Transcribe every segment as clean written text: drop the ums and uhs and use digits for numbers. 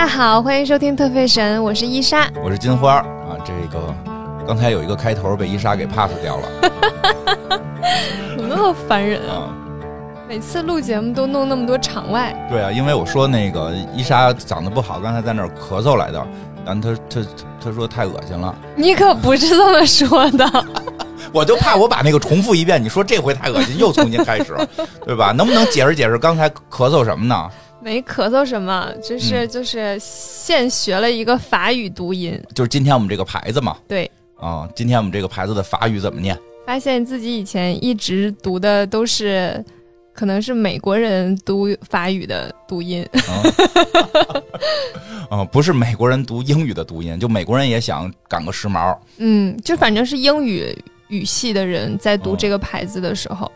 大家好，欢迎收听特费神，我是伊莎，我是金花啊。这个刚才有一个开头被伊莎给 pass 掉了，怎么那么烦人啊！每次录节目都弄那么多场外。对啊，因为我说那个伊莎嗓子不好，刚才在那儿咳嗽来的，但他说太恶心了。你可不是这么说的。我就怕我把那个重复一遍，你说这回太恶心，又重新开始，对吧？能不能解释解释刚才咳嗽什么呢？没咳嗽什么，就是现学了一个法语读音，就是今天我们这个牌子嘛。对啊，今天我们这个牌子的法语怎么念？发现自己以前一直读的都是，可能是美国人读法语的读音。不是美国人读英语的读音，就美国人也想赶个时髦。嗯，就反正是英语语系的人在读这个牌子的时候，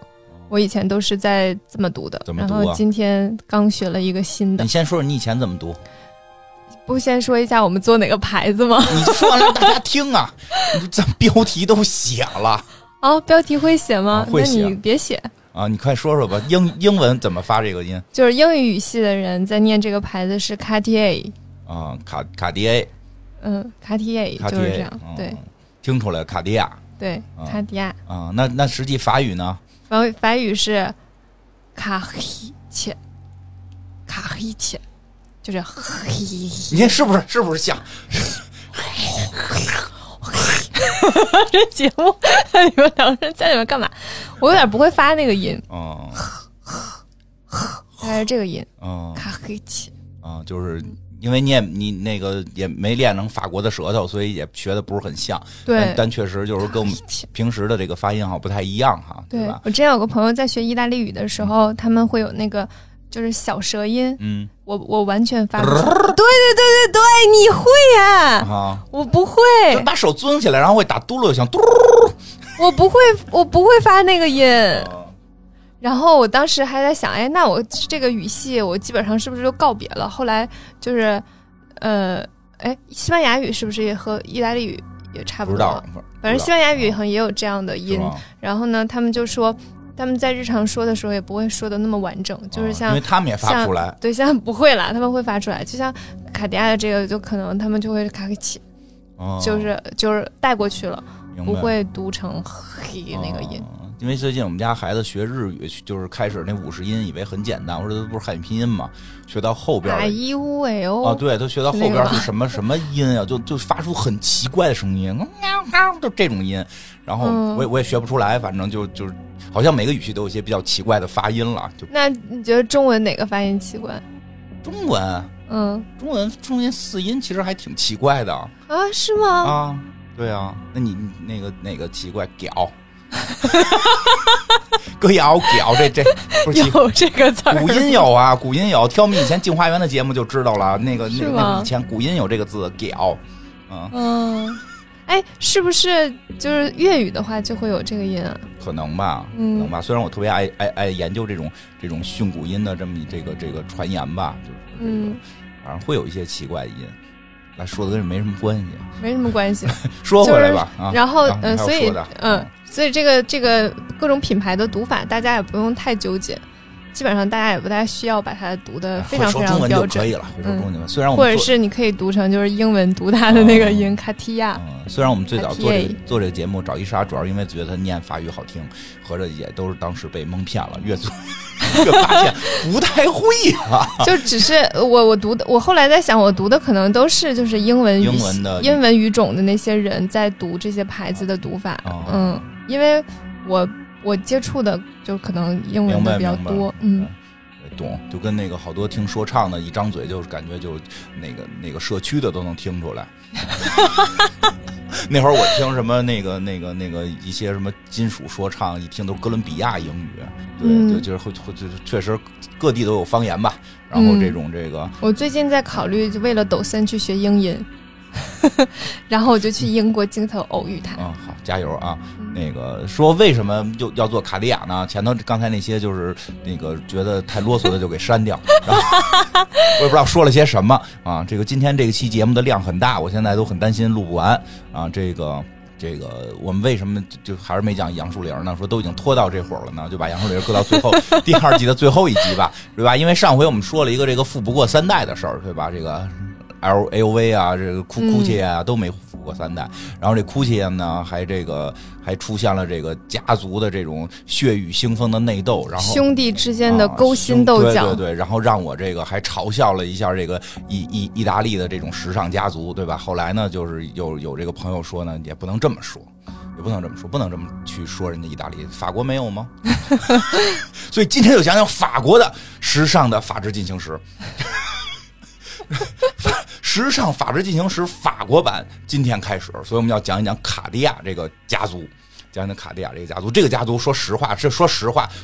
我以前都是在这么读的。怎么读啊？然后今天刚学了一个新的。你先说说你以前怎么读？不先说一下我们做哪个牌子吗？你说完了大家听啊！你这标题都写了。哦，标题会写吗？会写。那你别写啊！你快说说吧，英文怎么发这个音？就是英语语系的人在念这个牌子是 Cartier。啊，卡地亚。嗯，卡地亚就是这样。对，听出来卡地亚。对，卡地亚啊，那实际法语呢？法语是卡黑切，就是黑。你看是不是像？这节目你们两个人在里面干嘛？我有点不会发那个音。哦，还是这个音。哦，卡黑切。啊，就是因为你那个也没练成法国的舌头，所以也学的不是很像。对，但确实就是跟我们平时的这个发音好不太一样哈，对吧？我之前有个朋友在学意大利语的时候，他们会有那个就是小舌音，嗯，我完全发不出。对，你会啊？我不会，就把手攥起来，然后会打嘟噜，像嘟。我不会发那个音。然后我当时还在想，哎，那我这个语系我基本上是不是就告别了？后来就是，西班牙语是不是也和意大利语也差不多？反正西班牙语好像也有这样的音。然后呢，他们就说，他们在日常说的时候也不会说的那么完整，就是像，因为他们也发不出来。对，像不会啦，他们会发出来。就像卡地亚的这个，就可能他们就会卡克奇，就是带过去了，不会读成嘿那个音。因为最近我们家孩子学日语，就是开始那50音，以为很简单，我说这不是汉语拼音吗？学到后边啊，一乌哎哦，啊，对，都学到后边是什么什么音啊，就发出很奇怪的声音，就这种音，然后我也学不出来，反正就好像每个语系都有一些比较奇怪的发音了。就那你觉得中文哪个发音奇怪？中文，中文4音其实还挺奇怪的啊，是吗？啊，对啊，那你那个奇怪屌。哥摇屌，这不是有这个词儿？古音有啊，古音有。挑我们以前镜花园的节目就知道了，那个以前古音有这个字屌，哎，是不是就是粤语的话就会有这个音啊？可能吧，能吧。虽然我特别爱研究这种训古音的这么这个传言吧，就是反正会有一些奇怪的音。说的跟没什么关系，没什么关系。说回来吧，就是，然后所以这个各种品牌的读法，大家也不用太纠结，基本上大家也不太需要把它读得非常非常标准，会说中文就可以了。会说中文，虽然我们或者是你可以读成就是英文读它的那个音卡地亚。虽然我们最早做这个节目找伊莎，主要因为觉得他念法语好听，合着也都是当时被蒙骗了，越做越发现不太会啊。就只是我读的，我后来在想，我读的可能都是就是英文语种的那些人在读这些牌子的读法。因为我接触的就可能英文的比较多。懂，就跟那个好多听说唱的一张嘴就感觉就那个社区的都能听出来。那会儿我听什么那个一些什么金属说唱，一听都是哥伦比亚英语。对，就是会确实各地都有方言吧。然后这种这个，我最近在考虑为了抖森去学英音。然后我就去英国镜头偶遇他。好，加油啊！那个说为什么就要做卡地亚呢？前头刚才那些就是那个觉得太啰嗦的就给删掉，然后我也不知道说了些什么啊。这个今天这个期节目的量很大，我现在都很担心录不完啊。这个我们为什么就还是没讲杨树林呢？说都已经拖到这会儿了呢，就把杨树林搁到最后第2季的最后一集吧，对吧？因为上回我们说了一个这个富不过3代的事儿，对吧？这个 LV 啊，这个 Gucci 啊都没富过三代。然后这 Gucci 呢，还出现了这个家族的这种血雨腥风的内斗，然后兄弟之间的勾心斗角，对对对。然后让我这个还嘲笑了一下这个意大利的这种时尚家族，对吧？后来呢，就是有这个朋友说呢，也不能这么说。也不能这么说，不能这么去说人家意大利，法国没有吗？所以今天就讲讲法国的时尚的法制进行时，时尚法制进行时法国版今天开始，所以我们要讲一讲卡地亚这个家族。讲讲卡地亚这个家族，说实话，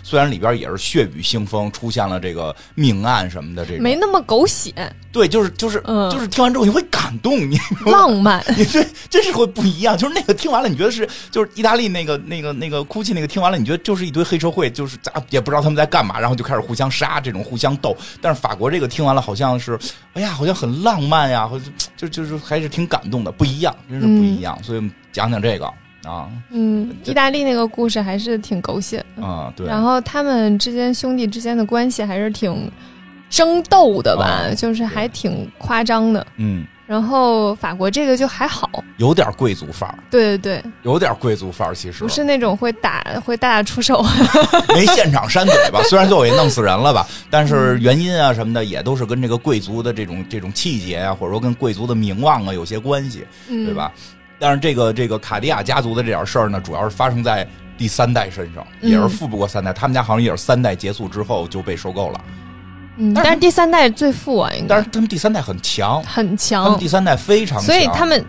虽然里边也是血雨腥风，出现了这个命案什么的，这种没那么狗血。对，就是听完之后你会感动，你浪漫，你这真是会不一样。就是那个听完了，你觉得是就是意大利那个哭泣那个听完了，你觉得就是一堆黑社会，就是也不知道他们在干嘛，然后就开始互相杀，这种互相斗。但是法国这个听完了，好像是哎呀，好像很浪漫呀，就是还是挺感动的，不一样，真是不一样。所以讲讲这个。啊，意大利那个故事还是挺狗血的啊，对。然后他们之间兄弟之间的关系还是挺争斗的吧，啊、就是还挺夸张的，嗯。然后法国这个就还好，有点贵族范儿，对对对，有点贵族范儿，其实不是那种会大打出手，没现场扇嘴吧，虽然最后也弄死人了吧，但是原因啊什么的也都是跟这个贵族的这种气节啊，或者说跟贵族的名望啊有些关系，对吧？但是这个卡地亚家族的这点事儿呢，主要是发生在第三代身上，也是富不过三代。他们家好像也是三代结束之后就被收购了。但是第三代最富啊，应该。但是他们第三代很强，很强。他们第三代非常强，所以他们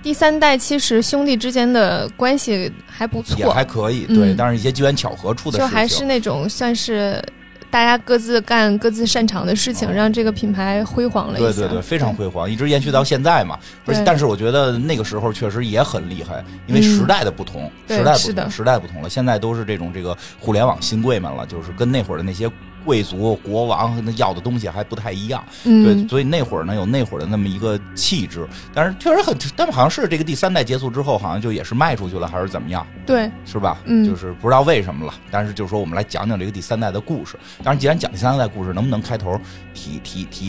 第三代其实兄弟之间的关系还不错，也还可以。对，但是一些机缘巧合出的事情，就还是那种算是。大家各自干各自擅长的事情，让这个品牌辉煌了一下。对对对，非常辉煌，一直延续到现在嘛。而且，但是我觉得那个时候确实也很厉害，因为时代的不同，时代不同了。现在都是这个互联网新贵们了，就是跟那会儿的那些贵族国王要的东西还不太一样。对，所以那会儿呢有那会儿的那么一个气质，但是确实很，但好像是这个第三代结束之后，好像就也是卖出去了，还是怎么样？对，是吧？就是不知道为什么了。但是就是说，我们来讲讲这个第三代的故事。当然，既然讲第三代故事，能不能开头提？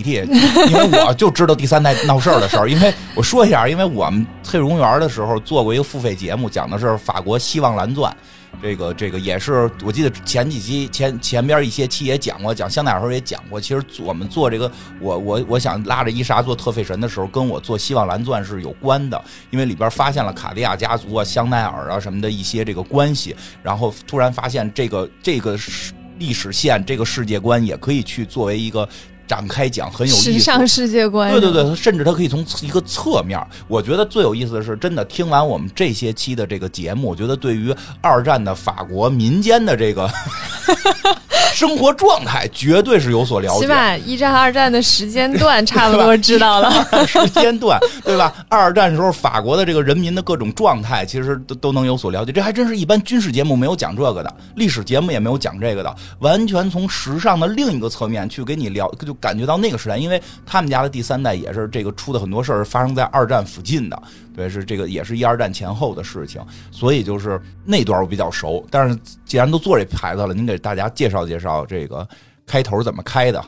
因为我就知道第三代闹事儿的事儿。因为我说一下，因为我们翠榕园的时候做过一个付费节目，讲的是法国希望蓝钻。这个也是，我记得前几期前边一些期也讲过，讲香奈儿也讲过。其实我们做这个，我想拉着伊莎做特费神的时候，跟我做希望蓝钻是有关的，因为里边发现了卡地亚家族啊、香奈儿啊什么的一些这个关系，然后突然发现这个历史线、这个世界观也可以去作为一个。展开讲很有意思，时尚世界观，对对对，甚至它可以从一个侧面。我觉得最有意思的是，真的听完我们这些期的这个节目，我觉得对于二战的法国民间的这个生活状态，绝对是有所了解。起码一战、二战的时间段差不多知道了，时间段对吧？二战时候法国的这个人民的各种状态，其实都能有所了解。这还真是一般军事节目没有讲这个的，历史节目也没有讲这个的，完全从时尚的另一个侧面去给你聊，就。感觉到那个时代，因为他们家的第三代也是这个出的很多事儿发生在二战附近的，对，是这个也是一二战前后的事情，所以就是那段我比较熟。但是既然都做这牌子了，您给大家介绍介绍这个开头怎么开的？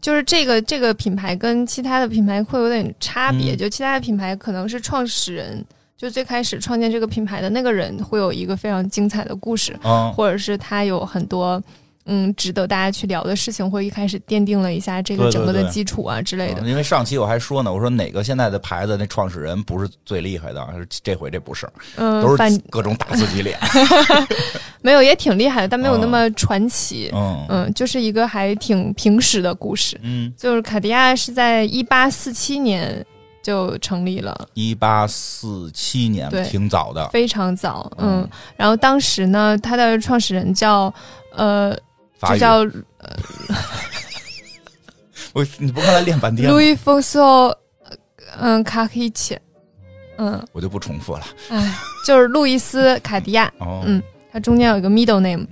就是这个品牌跟其他的品牌会有点差别，就其他的品牌可能是创始人。就最开始创建这个品牌的那个人会有一个非常精彩的故事，或者是他有很多。值得大家去聊的事情，会一开始奠定了一下这个整个的基础啊，对对对之类的。因为上期我还说呢，我说哪个现在的牌子那创始人不是最厉害的，这回这不是，都是各种打自己脸。没有，也挺厉害的，但没有那么传奇。就是一个还挺平时的故事。就是卡地亚是在1847年就成立了，1847年，挺早的，非常早。然后当时呢，他的创始人叫你不过来练半天。路易丰索，卡黑切，我就不重复了。就是路易斯卡地亚，他中间有一个 middle name，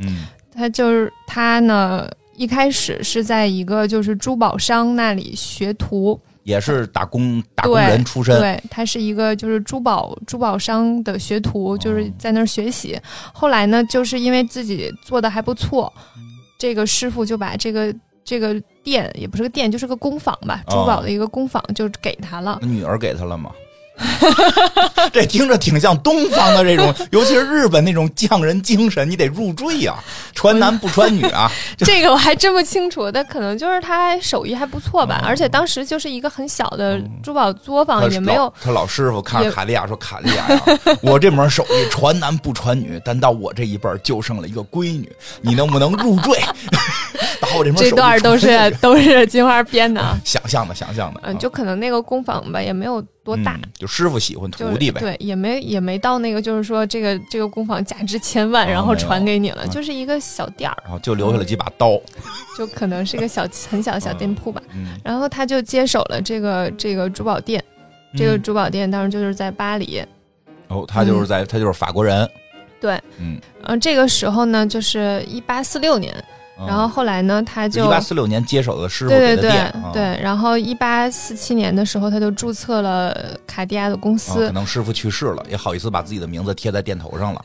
他呢一开始是在一个就是珠宝商那里学徒，也是打工人出身，对，他是一个就是珠宝商的学徒，就是在那儿学习。后来呢，就是因为自己做的还不错，这个师傅就把这个这个店也不是个店，就是个工坊吧，珠宝的一个工坊，就给他了。女儿给他了吗？这听着挺像东方的这种，尤其是日本那种匠人精神，你得入赘啊，传男不传女啊。这个我还真不清楚，但可能就是他手艺还不错吧，而且当时就是一个很小的珠宝作坊，也没有。他老师傅看着卡地亚说：“卡地亚呀，我这门手艺传男不传女，但到我这一辈就剩了一个闺女，你能不能入赘？”把我这门手艺这段都是金花编的，想象的，想象的。就可能那个工坊吧，也没有多大，就师傅喜欢徒弟呗。对，也没到那个，就是说这个工坊价值千万，然后传给你了，就是一个小店儿，然后就留下了几把刀，就可能是一个很小店铺吧。然后他就接手了这个珠宝店，这个珠宝店当时就是在巴黎。哦，他就是法国人。对，这个时候呢，就是1846年。然后后来呢，他就1846年接手的师傅给的店，对，然后1847年的时候，他就注册了卡地亚的公司。可能师傅去世了，也好意思把自己的名字贴在店头上了。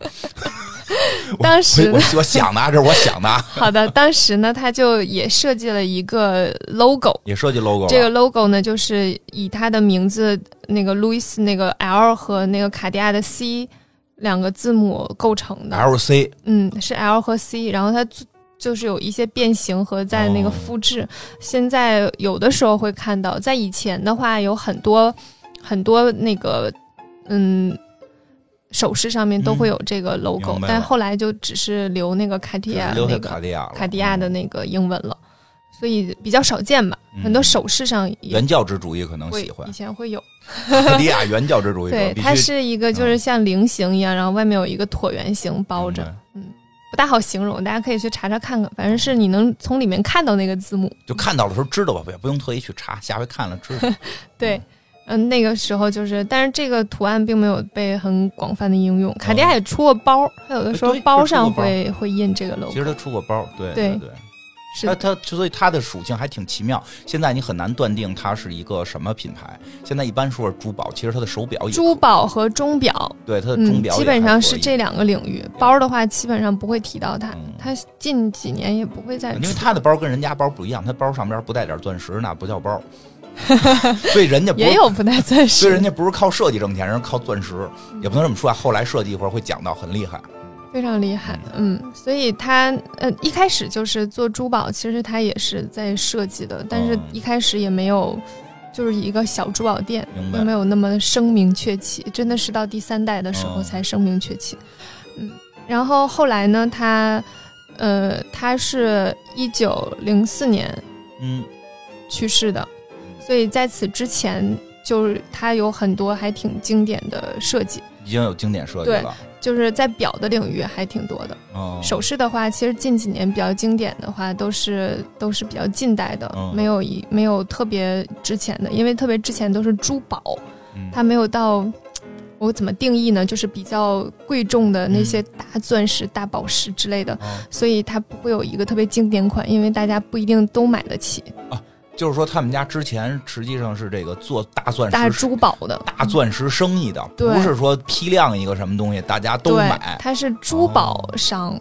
当时我想的，这是我想的。好的，当时呢，他就也设计了一个 logo， 也设计 logo。这个 logo 呢，就是以他的名字那个 Louis 那个 L 和那个卡地亚的 C 两个字母构成的。LC， 是 L 和 C， 然后他就是有一些变形和在那个复制，现在有的时候会看到，在以前的话有很多那个首饰上面都会有这个 logo， 但后来就只是留那个卡地亚那个卡地亚的那个英文了，所以比较少见吧。很多首饰上原教旨主义可能喜欢，以前会有卡地亚原教旨主义，对，它是一个就是像菱形一样，然后外面有一个椭圆形包着，不大好形容，大家可以去查查看看，反正是你能从里面看到那个字幕，就看到的时候知道吧，也不用特意去查，下回看了知道。对，那个时候就是，但是这个图案并没有被很广泛的应用。卡地亚也出过包，它有的时候包上会印这个 logo。其实它出过包，对。是它，所以它的属性还挺奇妙。现在你很难断定它是一个什么品牌。现在一般说是珠宝，其实它的手表也珠宝和钟表，对它的钟表基本上是这两个领域。包的话，基本上不会提到它，它近几年也不会再出。因为它的包跟人家包不一样，它包上边不带点钻石，那不叫包。所以人家不也有不带钻石，所以人家不是靠设计挣钱，人家靠钻石，也不能这么说啊。后来设计一会儿会讲到很厉害。非常厉害，所以他一开始就是做珠宝，其实他也是在设计的，但是一开始也没有，就是一个小珠宝店，也没有那么声名鹊起，真的是到第三代的时候才声名鹊起。然后后来呢，他是1904年去世的，所以在此之前，就是他有很多还挺经典的设计，已经有经典设计了。就是在表的领域还挺多的，首饰的话，其实近几年比较经典的话，都是比较近代的，没有特别之前的，因为特别之前都是珠宝，它没有到我怎么定义呢？就是比较贵重的那些大钻石、大宝石之类的，所以它不会有一个特别经典款，因为大家不一定都买得起啊。就是说，他们家之前实际上是这个做大钻石、大珠宝的、大钻石生意的，不是说批量一个什么东西大家都买。它是珠宝商，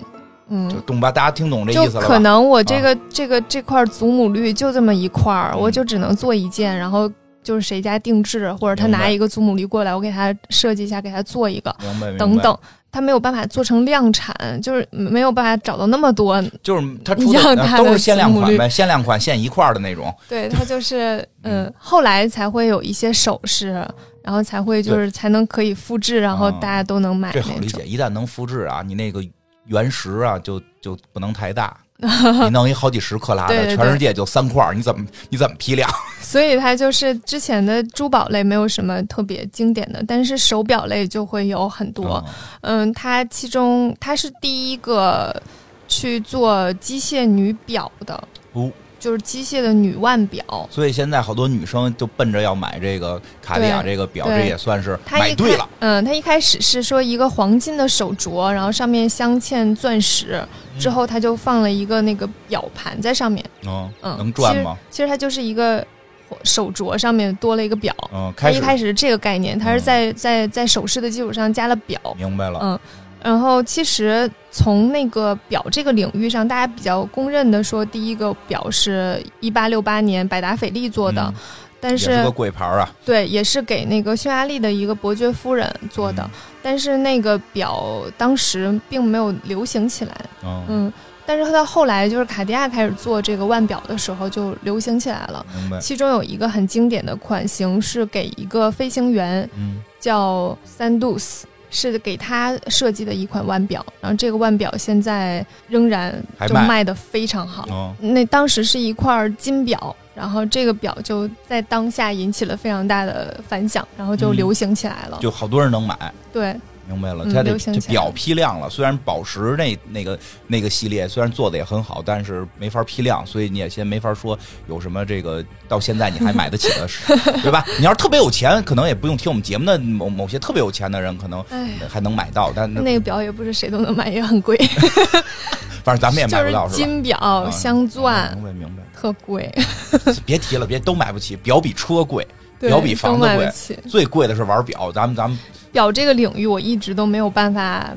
就懂吧？大家听懂这意思了吧？就可能我这块祖母绿就这么一块儿，我就只能做一件，然后就是谁家定制，或者他拿一个祖母绿过来，我给他设计一下，给他做一个，等等。他没有办法做成量产，就是没有办法找到那么多，就是他出的都是限量款呗，限量款限一块的那种。对，他就是后来才会有一些首饰，然后才会就是才能可以复制，然后大家都能买。这好理解，一旦能复制啊，你那个原石啊就不能太大，你弄一好几十克拉的，对对对，全世界就3块，你怎么批量？所以它就是之前的珠宝类没有什么特别经典的，但是手表类就会有很多。它其中它是第一个去做机械女表的，就是机械的女腕表。所以现在好多女生就奔着要买这个卡地亚这个表，这也算是买对了。它一开始是说一个黄金的手镯，然后上面镶嵌钻石。之后他就放了一个那个表盘在上面，能转吗？其实它就是一个手镯上面多了一个表，它一开始是这个概念，它是在首饰的基础上加了表。明白了。然后其实从那个表这个领域上，大家比较公认的说，第一个表是1868年百达翡丽做的，但是也是个鬼牌啊。对，也是给那个匈牙利的一个伯爵夫人做的，但是那个表当时并没有流行起来。但是到后来就是卡地亚开始做这个腕表的时候就流行起来了，其中有一个很经典的款型是给一个飞行员，叫三杜斯，是给他设计的一款腕表，然后这个腕表现在仍然就卖得非常好。那当时是一块金表，然后这个表就在当下引起了非常大的反响，然后就流行起来了，就好多人能买。对，明白了，它的表批量了，虽然宝石那个系列虽然做的也很好，但是没法批量，所以你也先没法说有什么这个到现在你还买得起的事，对吧？你要是特别有钱，可能也不用听我们节目的某些特别有钱的人，可能还能买到，但那个表也不是谁都能买，也很贵。反正咱们也买不到，就是金表、镶钻，明白，特贵。别提了，都买不起，表比车贵。表比房子贵，最贵的是玩表。咱们表这个领域，我一直都没有办法，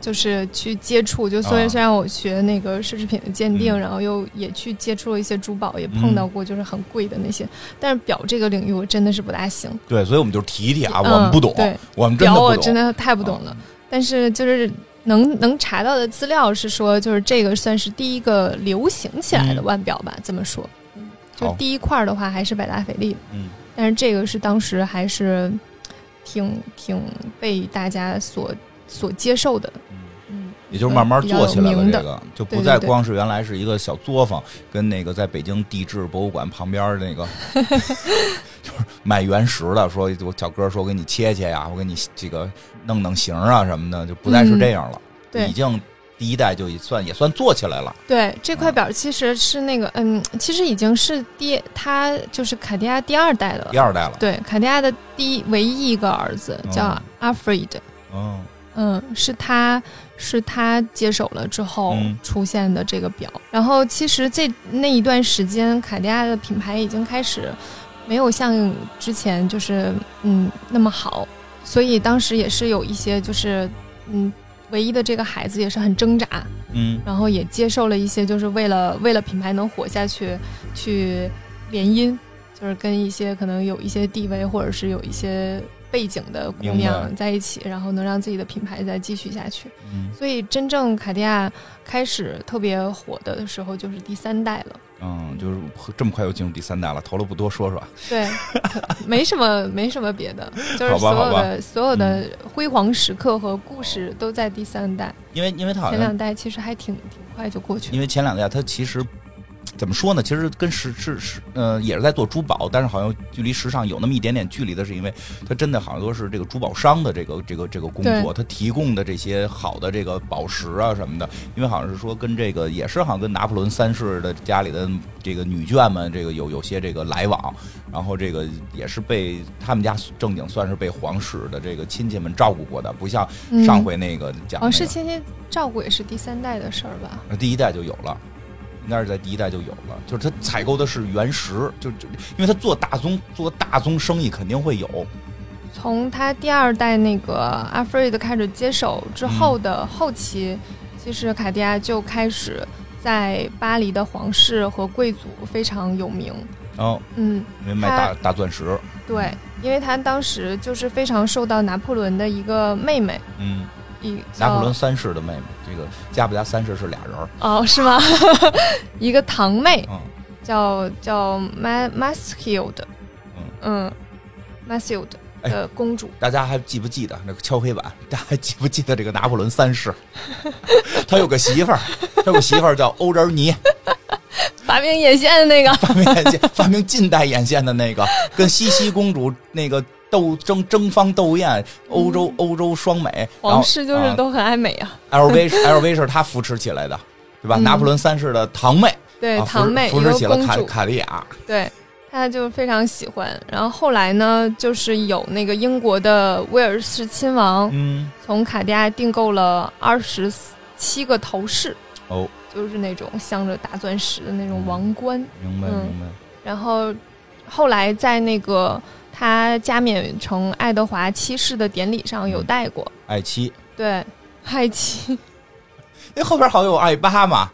就是去接触。就虽然我学那个奢侈品的鉴定，然后又也去接触了一些珠宝，也碰到过就是很贵的那些。但是表这个领域，我真的是不大行。对，所以我们就提一提啊，我们不懂，我们真的不懂，表我真的太不懂了。但是就是能查到的资料是说，就是这个算是第一个流行起来的腕表吧，这么说。就第一块的话，还是百达翡丽的。但是这个是当时还是挺被大家所接受的，也就是慢慢做起来了，这个就不再光是原来是一个小作坊，跟那个在北京地质博物馆旁边那个就是卖原石的，说我小哥说我给你切切呀，我给你这个弄形啊什么的，就不再是这样了，已经。第一代就也算做起来了。对，这块表其实是那个其实已经是他就是卡地亚第二代了。对，卡地亚的唯一一个儿子叫阿弗瑞德。是他接手了之后出现的这个表。然后其实那一段时间，卡地亚的品牌已经开始没有像之前就是那么好，所以当时也是有一些就是唯一的这个孩子也是很挣扎，然后也接受了一些就是为了品牌能活下去去联姻，就是跟一些可能有一些地位或者是有一些背景的姑娘在一起，然后能让自己的品牌再继续下去。所以真正卡地亚开始特别火的时候就是第三代了。就是这么快又进入第三代了，头了不多说吧。对，没什么别的，就是所有的辉煌时刻和故事都在第三代。因为它前两代其实还挺快就过去了。因为前两代它其实怎么说呢？其实跟也是在做珠宝，但是好像距离时尚有那么一点点距离的，是因为它真的好像都是这个珠宝商的这个工作，它提供的这些好的这个宝石啊什么的，因为好像是说跟这个也是好像跟拿破仑三世的家里的这个女眷们这个有些这个来往，然后这个也是被他们家正经算是被皇室的这个亲戚们照顾过的，不像上回那个讲的是亲戚照顾也是第三代的事儿吧？第一代就有了。应该是在第一代就有了，就是他采购的是原石，就因为他做大宗生意肯定会有。从他第二代那个阿弗瑞德开始接手之后的后期，其实卡地亚就开始在巴黎的皇室和贵族非常有名。因为卖大钻石。对，因为他当时就是非常受到拿破仑的一个妹妹。拿破仑三世的妹妹，这个加布加三世是俩人是吗？一个堂妹，叫 Mathilde， Mathilde 的公主。大家还记不记得那个敲黑板？大家还记不记得这个拿破仑三世？他有个媳妇儿，叫欧仁妮，发明眼线的那个，发明近代眼线的那个，跟茜茜公主那个。争芳斗艳，欧洲双美，皇室就是都很爱美啊。LV 是他扶持起来的，对吧？拿破仑三世的堂妹，对，堂妹扶持起了卡地亚，对，他就非常喜欢。然后后来呢，就是有那个英国的威尔士亲王，从卡地亚订购了27个头饰，就是那种镶着大钻石的那种王冠。明白。然后后来在那个。他加冕成爱德华7世的典礼上有戴过，爱妻，对，爱奇，那后边好像有爱八嘛，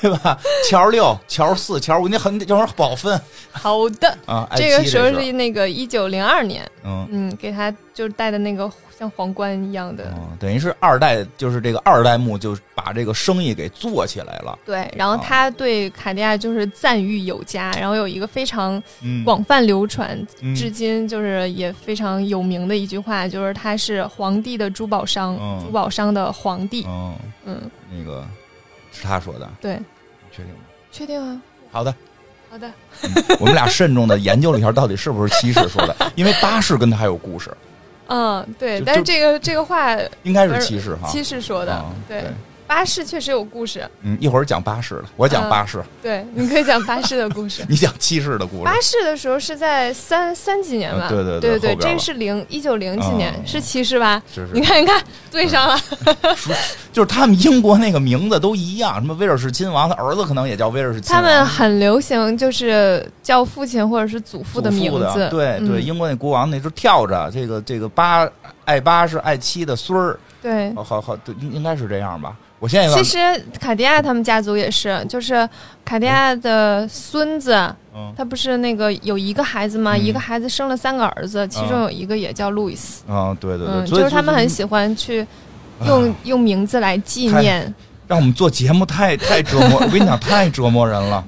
对吧？乔六、乔四、乔五，那很这会保分。好的啊，这个时候是那个1902年，嗯，给他就是戴的那个像皇冠一样的，等于是二代，就是这个二代目就把这个生意给做起来了。对，然后他对卡地亚就是赞誉有加，然后有一个非常广泛流传，至今就是也非常有名的一句话，就是他是皇帝的珠宝商，珠宝商的皇帝。那个。是他说的，对，确定吗？确定啊。好的，好的。我们俩慎重的研究了一下，到底是不是七世说的，因为八世跟他还有故事。嗯，对，但是这个话应该是七世哈，七世说的。对，八世确实有故事。一会儿讲八世了，我讲八世。对，你可以讲八世的故事，你讲七世的故事。八世的时候是在三几年吧？对对对对，这是19零几年，是七世吧？是是。你看，对上了。就是他们英国那个名字都一样，什么威尔士亲王，他儿子可能也叫威尔士亲王。他们很流行，就是叫父亲或者是祖父的名字。对对，英国那国王那时候跳着，这个爱八是爱七的孙儿。对，好，应该是这样吧。我现在其实卡地亚他们家族也是，就是卡地亚的孙子，他不是那个有一个孩子吗？一个孩子生了3个儿子，其中有一个也叫路易斯。啊，对对对，就是他们很喜欢去。用名字来纪念，让我们做节目太折磨，我跟你讲太折磨人了。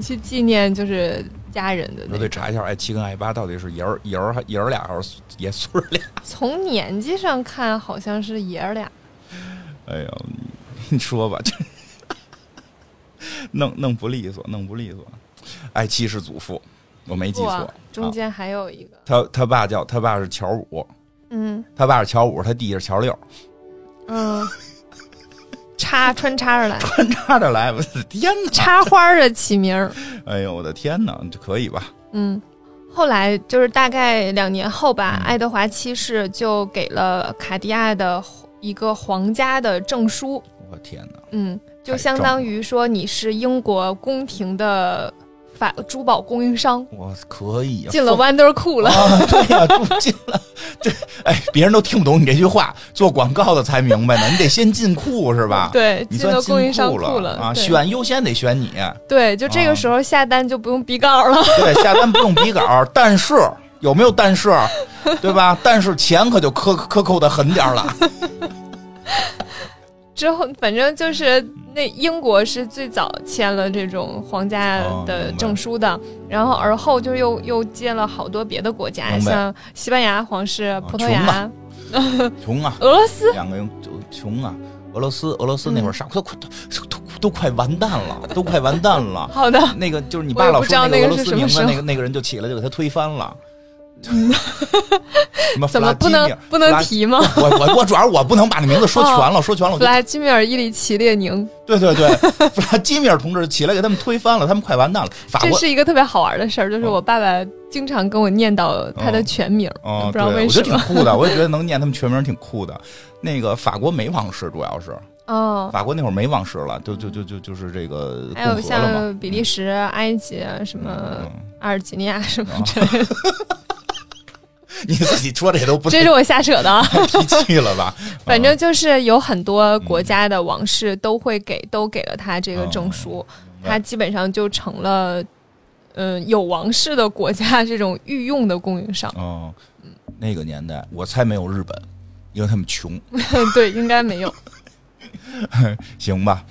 去纪念就是家人的。我得查一下，爱七跟爱八到底是爷儿俩还是爷孙俩？从年纪上看，好像是爷儿俩。哎呀，你说吧，弄不利索，弄不利索。爱七是祖父，我没记错。中间还有一个，他爸是乔五，他爸是乔五，他弟是乔六。穿插着来，我的天哪！插花的起名，哎呦，我的天哪，这可以吧？后来就是大概2年后吧，爱德华七世就给了卡地亚的一个皇家的证书。我的天哪！就相当于说你是英国宫廷的。珠宝供应商，我可以进了 Wondercool 了，对呀，进了。对，哎，别人都听不懂你这句话，做广告的才明白呢。你得先进库是吧？对，你算进到供应商库了啊，选优先得选你。对，就这个时候下单就不用比稿了。对，下单不用比稿，但是有没有但是，对吧？但是钱可就克扣的狠点了。之后，反正就是那英国是最早签了这种皇家的证书的，然后而后就又接了好多别的国家，像西班牙皇室、葡萄牙、穷啊，俄罗斯两个人就穷啊，俄罗斯那会儿啥都快完蛋了，都快完蛋了。好的，那个就是你爸老说那个俄罗斯名字那个人就起来就给他推翻了。怎么不能提吗？我主要我不能把那名字说全了，说全了。弗拉基米尔·伊里奇·列宁，对对对，弗拉基米尔同志起来给他们推翻了，他们快完蛋了。这是一个特别好玩的事儿，就是我爸爸经常跟我念叨他的全名，不知道为什么。我觉得挺酷的，我也觉得能念他们全名挺酷的。那个法国没王室，主要是。法国那会儿没王室了，就是这个共和了嘛。还有像比利时、埃及什么、阿尔及利亚什么之类的。你自己说的也都不对，这是我瞎扯的啊，脾气了吧？反正就是有很多国家的王室都会都给了他这个证书，他基本上就成了，有王室的国家这种御用的供应商。那个年代我猜没有日本，因为他们穷。对，应该没有。行吧。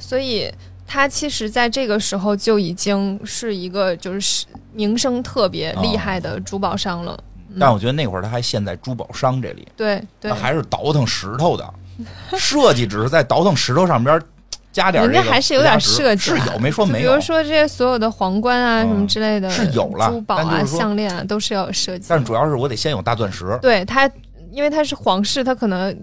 所以他其实在这个时候就已经是一个就是名声特别厉害的珠宝商了。但我觉得那会儿他还陷在珠宝商这里，对，他还是倒腾石头的，设计只是在倒腾石头上边加点，人家还是有点设计，是有没说没有，比如说这些所有的皇冠啊什么之类的，是有了珠宝啊、项链啊都是要有设计，但主要是我得先有大钻石。对他，因为他是皇室，他可能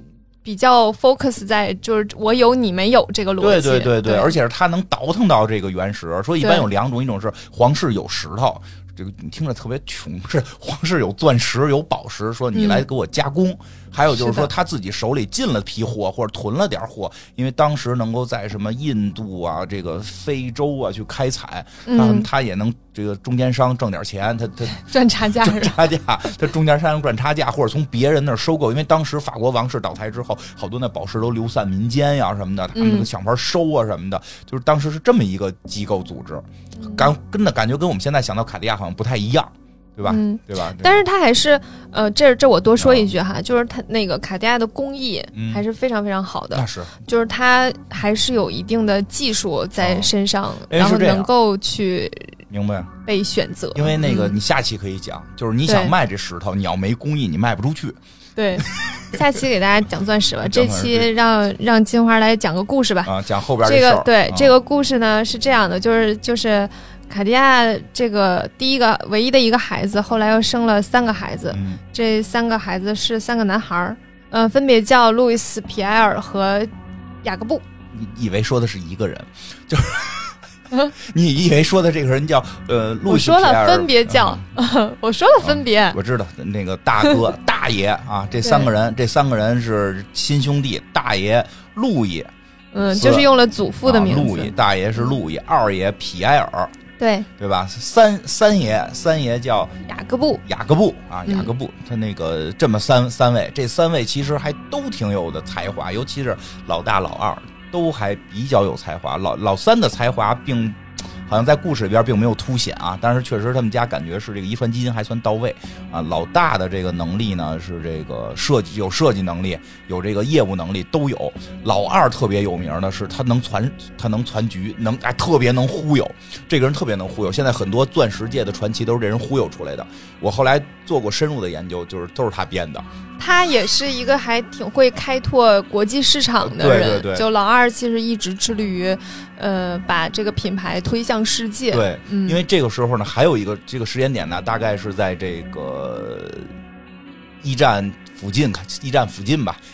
比较 focus 在就是我有你没有这个逻辑。对，而且他能倒腾到这个原石，说一般有2种，一种是皇室有石头。这个你听着特别穷，是皇室有钻石有宝石，说你来给我加工。还有就是说他自己手里进了批货或者囤了点货，因为当时能够在什么印度啊这个非洲啊去开采，他也能这个中间商挣点钱，他赚差价，他中间商赚差价，或者从别人那儿收购，因为当时法国王室倒台之后，好多那宝石都流散民间呀、什么的，他们想法收啊什么的，就是当时是这么一个机构组织，真的感觉跟我们现在想到卡地亚好像不太一样。对吧？对吧？但是它还是，这我多说一句哈，就是它那个卡地亚的工艺还是非常非常好的，那是，就是它还是有一定的技术在身上，然后能够去明白被选择。因为那个你下期可以讲，就是你想卖这石头，你要没工艺你卖不出去。对，下期给大家讲钻石吧，这期让金花来讲个故事吧。啊，讲后边这个这个故事呢是这样的，就是。卡地亚这个第一个唯一的一个孩子，后来又生了三个孩子，这三个孩子是三个男孩，分别叫路易斯、皮埃尔和雅各布。你以为说的是一个人，就是你以为说的这个人叫路易斯皮埃尔？我说了分别叫，我说了分别。我知道那个大哥大爷啊，这三个人是亲兄弟，大爷路易，就是用了祖父的名字。路易大爷是路易，二爷皮埃尔。对吧？三爷叫雅各布啊，雅各布，他那个这么三位，这三位其实还都挺有的才华，尤其是老大老二都还比较有才华，老三的才华并好像在故事里边并没有凸显啊，但是确实他们家感觉是这个遗传基因还算到位啊。老大的这个能力呢是这个设计能力，有这个业务能力都有。老二特别有名的是他能攒局，特别能忽悠。这个人特别能忽悠，现在很多钻石界的传奇都是这人忽悠出来的。我后来做过深入的研究，就是都是他编的。他也是一个还挺会开拓国际市场的人，对，就老二其实一直致力于把这个品牌推向世界。对，因为这个时候呢，还有一个这个时间点呢，大概是在这个一战附近吧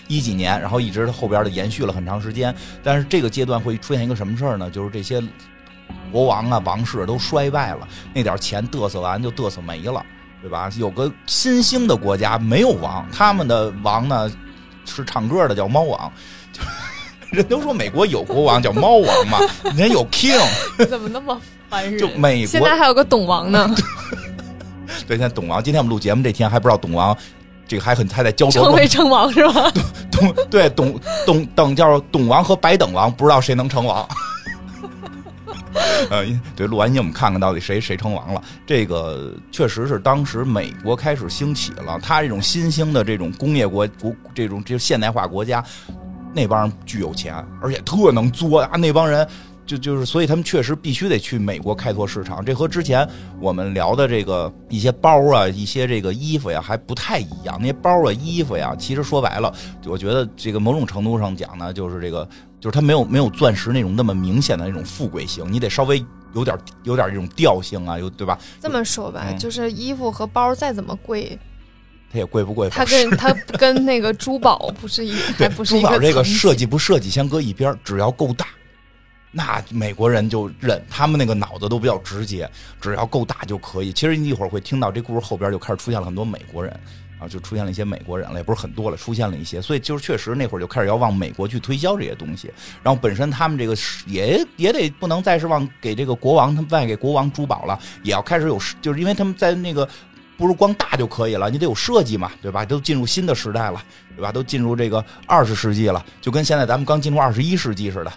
，2010年，然后一直后边的延续了很长时间。但是这个阶段会出现一个什么事儿呢？就是这些国王啊、王室都衰败了，那点钱嘚瑟完就嘚瑟没了。对吧？有个新兴的国家没有王，他们的王呢是唱歌的，叫猫王。人都说美国有国王叫猫王嘛，人有 king， 怎么那么烦人？就美国现在还有个董王呢。对，现在董王，今天我们录节目这天还不知道董王，这个还在焦灼。成为称王是吧？董叫董王和白等王，不知道谁能成王。对，录完音我们看看到底谁称王了。这个确实是当时美国开始兴起了，它这种新兴的这种工业国，这种现代化国家，那帮人巨有钱，而且特能作啊，那帮人就是，所以他们确实必须得去美国开拓市场。这和之前我们聊的这个一些包啊、一些这个衣服呀还不太一样。那些包啊、衣服呀，其实说白了，我觉得这个某种程度上讲呢，就是这个。就是它没有钻石那种那么明显的那种富贵性，你得稍微有点这种调性啊，对吧？这么说吧，就是衣服和包再怎么贵，它也贵不贵？它跟那个珠宝不是还不是一个。珠宝这个设计不设计先搁一边，只要够大，那美国人就认，他们那个脑子都比较直接，只要够大就可以。其实你一会儿会听到这故事后边就开始出现了很多美国人。啊，就出现了一些美国人了，也不是很多了，出现了一些，所以就是确实那会儿就开始要往美国去推销这些东西。然后本身他们这个也得不能再是往给这个国王，他们卖给国王珠宝了，也要开始有，就是因为他们在那个不是光大就可以了，你得有设计嘛，对吧？都进入新的时代了，对吧？都进入这个20世纪了，就跟现在咱们刚进入21世纪似的。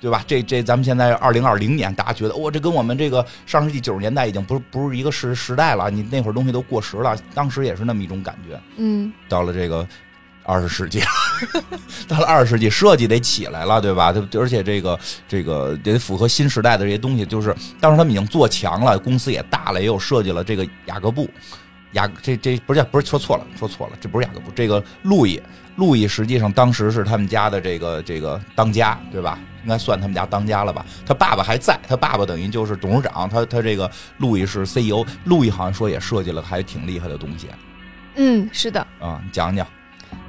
对吧？这咱们现在2020年，大家觉得这跟我们这个上世纪90年代已经不是一个时代了。你那会儿东西都过时了，当时也是那么一种感觉。到了这个20世纪，到了20世纪，设计得起来了，对吧？而且这个得符合新时代的这些东西，就是当时他们已经做强了，公司也大了，也有设计了。这个雅各布。这不是说错了，这不是雅各布，这个路易实际上当时是他们家的这个当家，对吧？应该算他们家当家了吧？他爸爸还在，他爸爸等于就是董事长，他这个路易是 CEO， 路易好像说也设计了还挺厉害的东西。是的。讲讲。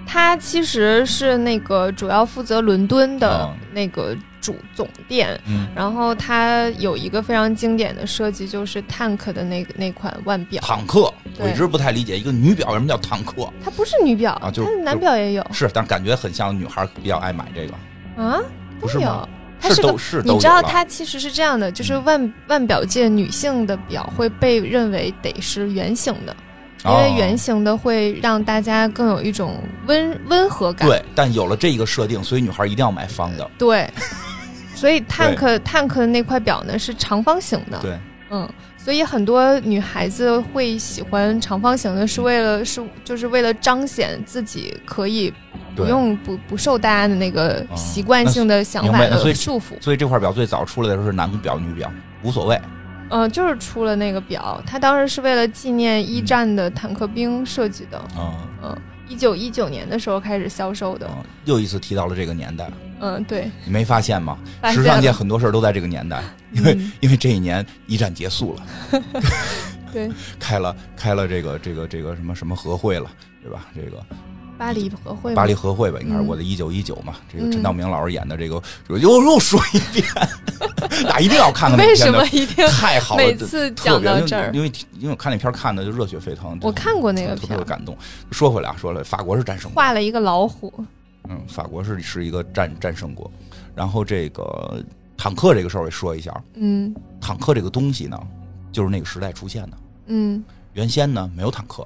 他其实是那个主要负责伦敦的那个主总店，嗯，然后他有一个非常经典的设计，就是 Tank 的那款腕表。坦克，我一直不太理解，一个女表为什么叫坦克？它不是女表啊，它男表也有。是，但感觉很像女孩比较爱买这个啊，不是吗？它是都是，你知道它其实是这样的，就是腕表界女性的表会被认为得是圆形的。因为圆形的会让大家更有一种温和感。对，但有了这个设定，所以女孩一定要买方的。对，所以Tank 的那块表呢是长方形的。对，嗯，所以很多女孩子会喜欢长方形的，是为了彰显自己可以不受大家的那个习惯性的想法的束缚。所以这块表最早出来的时候是男表女表无所谓。就是出了那个表，他当时是为了纪念一战的坦克兵设计的。1919年的时候开始销售的。又一次提到了这个年代。对，你没发现吗？时尚界很多事儿都在这个年代，因为这一年一战结束了，对，开了这个什么和会了，对吧？这个。巴黎和会吧，应该是我的1919嘛。这个陈道明老师演的这个，又说一遍，大家一定要看看那片的。为什么一定太好了？每次讲到这儿，因为我看那片看的就热血沸腾。我看过那个片，特别感动。说回来，法国是战胜国，画了一个老虎。法国是一个战胜国。然后这个坦克这个事儿我也说一下。坦克这个东西呢，就是那个时代出现的。原先呢没有坦克。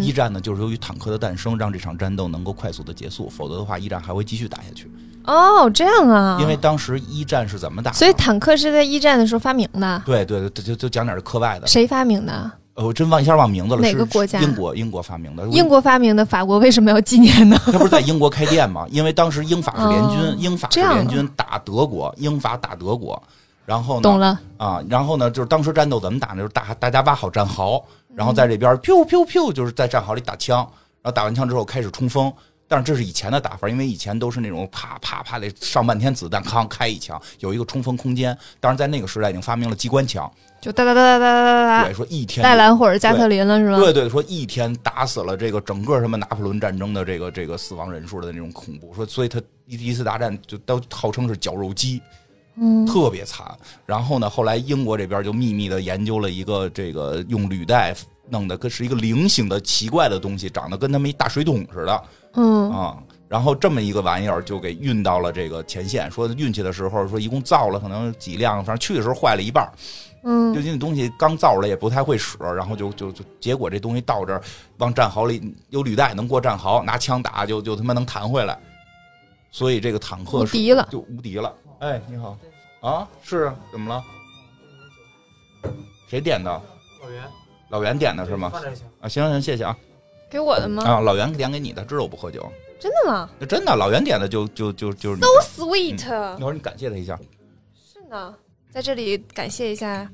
一战呢，就是由于坦克的诞生，让这场战斗能够快速的结束，否则的话，一战还会继续打下去。哦，这样啊！因为当时一战是怎么打的？所以坦克是在一战的时候发明的。对对，就讲点课外的。谁发明的？我真忘名字了。哪个国家？英国发明的。英国发明的，法国为什么要纪念呢？他不是在英国开店吗？因为当时英法是联军，英法打德国，然后呢？懂了啊！然后呢，就是当时战斗怎么打呢？就是大家挖好战壕。然后在这边，pew pew pew， 就是在战壕里打枪，然后打完枪之后开始冲锋。但是这是以前的打法，因为以前都是那种啪啪啪的上半天子弹，康开一枪，有一个冲锋空间。当然在那个时代已经发明了机关枪，就哒哒哒哒哒哒哒。对，说一天带兰或者加特林了是吧？对对，说一天打死了这个整个什么拿破仑战争的这个死亡人数的那种恐怖。说所以他第一次大战就都号称是绞肉机。特别惨。然后呢，后来英国这边就秘密的研究了一个这个用履带弄的，是一个菱形的奇怪的东西，长得跟他们一大水桶似的。然后这么一个玩意儿就给运到了这个前线。说运去的时候，说一共造了可能几辆，反正去的时候坏了一半。就这东西刚造了也不太会使，然后就结果这东西到这儿，往战壕里有履带能过战壕，拿枪打就他妈能弹回来。所以这个坦克就无敌了。哎，你好啊，是怎么了？谁点的？老袁点的是吗？啊，行，谢谢啊。给我的吗？啊，老袁点给你的，知道我不喝酒。真的吗？真的，老袁点的就是。So sweet。一会儿你感谢他一下。是呢，在这里感谢一下。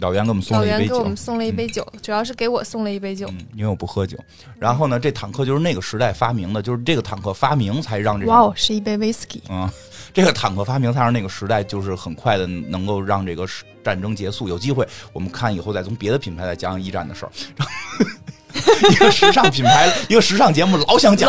老袁给我们送了一杯酒，主要是给我送了一杯酒，因为我不喝酒。然后呢，这坦克就是那个时代发明的，就是这个坦克发明才让这个是一杯 whisky。这个坦克发明才让那个时代就是很快的能够让这个战争结束。有机会我们看以后再从别的品牌再讲一战的事儿。一个时尚品牌，一个时尚节目，老想讲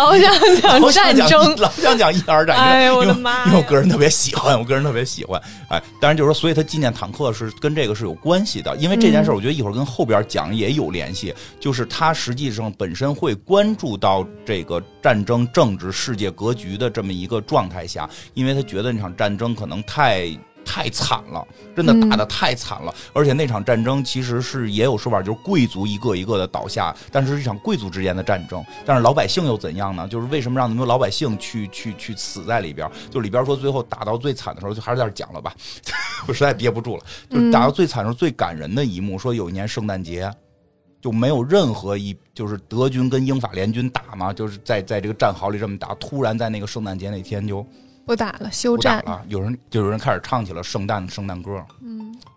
战争，老想讲一二战争。哎呦我的妈呀！因为我个人特别喜欢。哎，当然就是说，所以他纪念坦克是跟这个是有关系的，因为这件事我觉得一会儿跟后边讲也有联系。就是他实际上本身会关注到这个战争、政治、世界格局的这么一个状态下，因为他觉得那场战争可能太惨了，真的打得太惨了。而且那场战争其实是也有说法，就是贵族一个一个的倒下，但是一场贵族之间的战争。但是老百姓又怎样呢？就是为什么让那么老百姓去死在里边？就里边说最后打到最惨的时候，就还是在这讲了吧，我实在憋不住了。就是打到最惨的时候最感人的一幕，说有一年圣诞节。就没有任何就是德军跟英法联军打嘛，就是在这个战壕里这么打，突然在那个圣诞节那天就不打了，休战了。有人开始唱起了圣诞歌，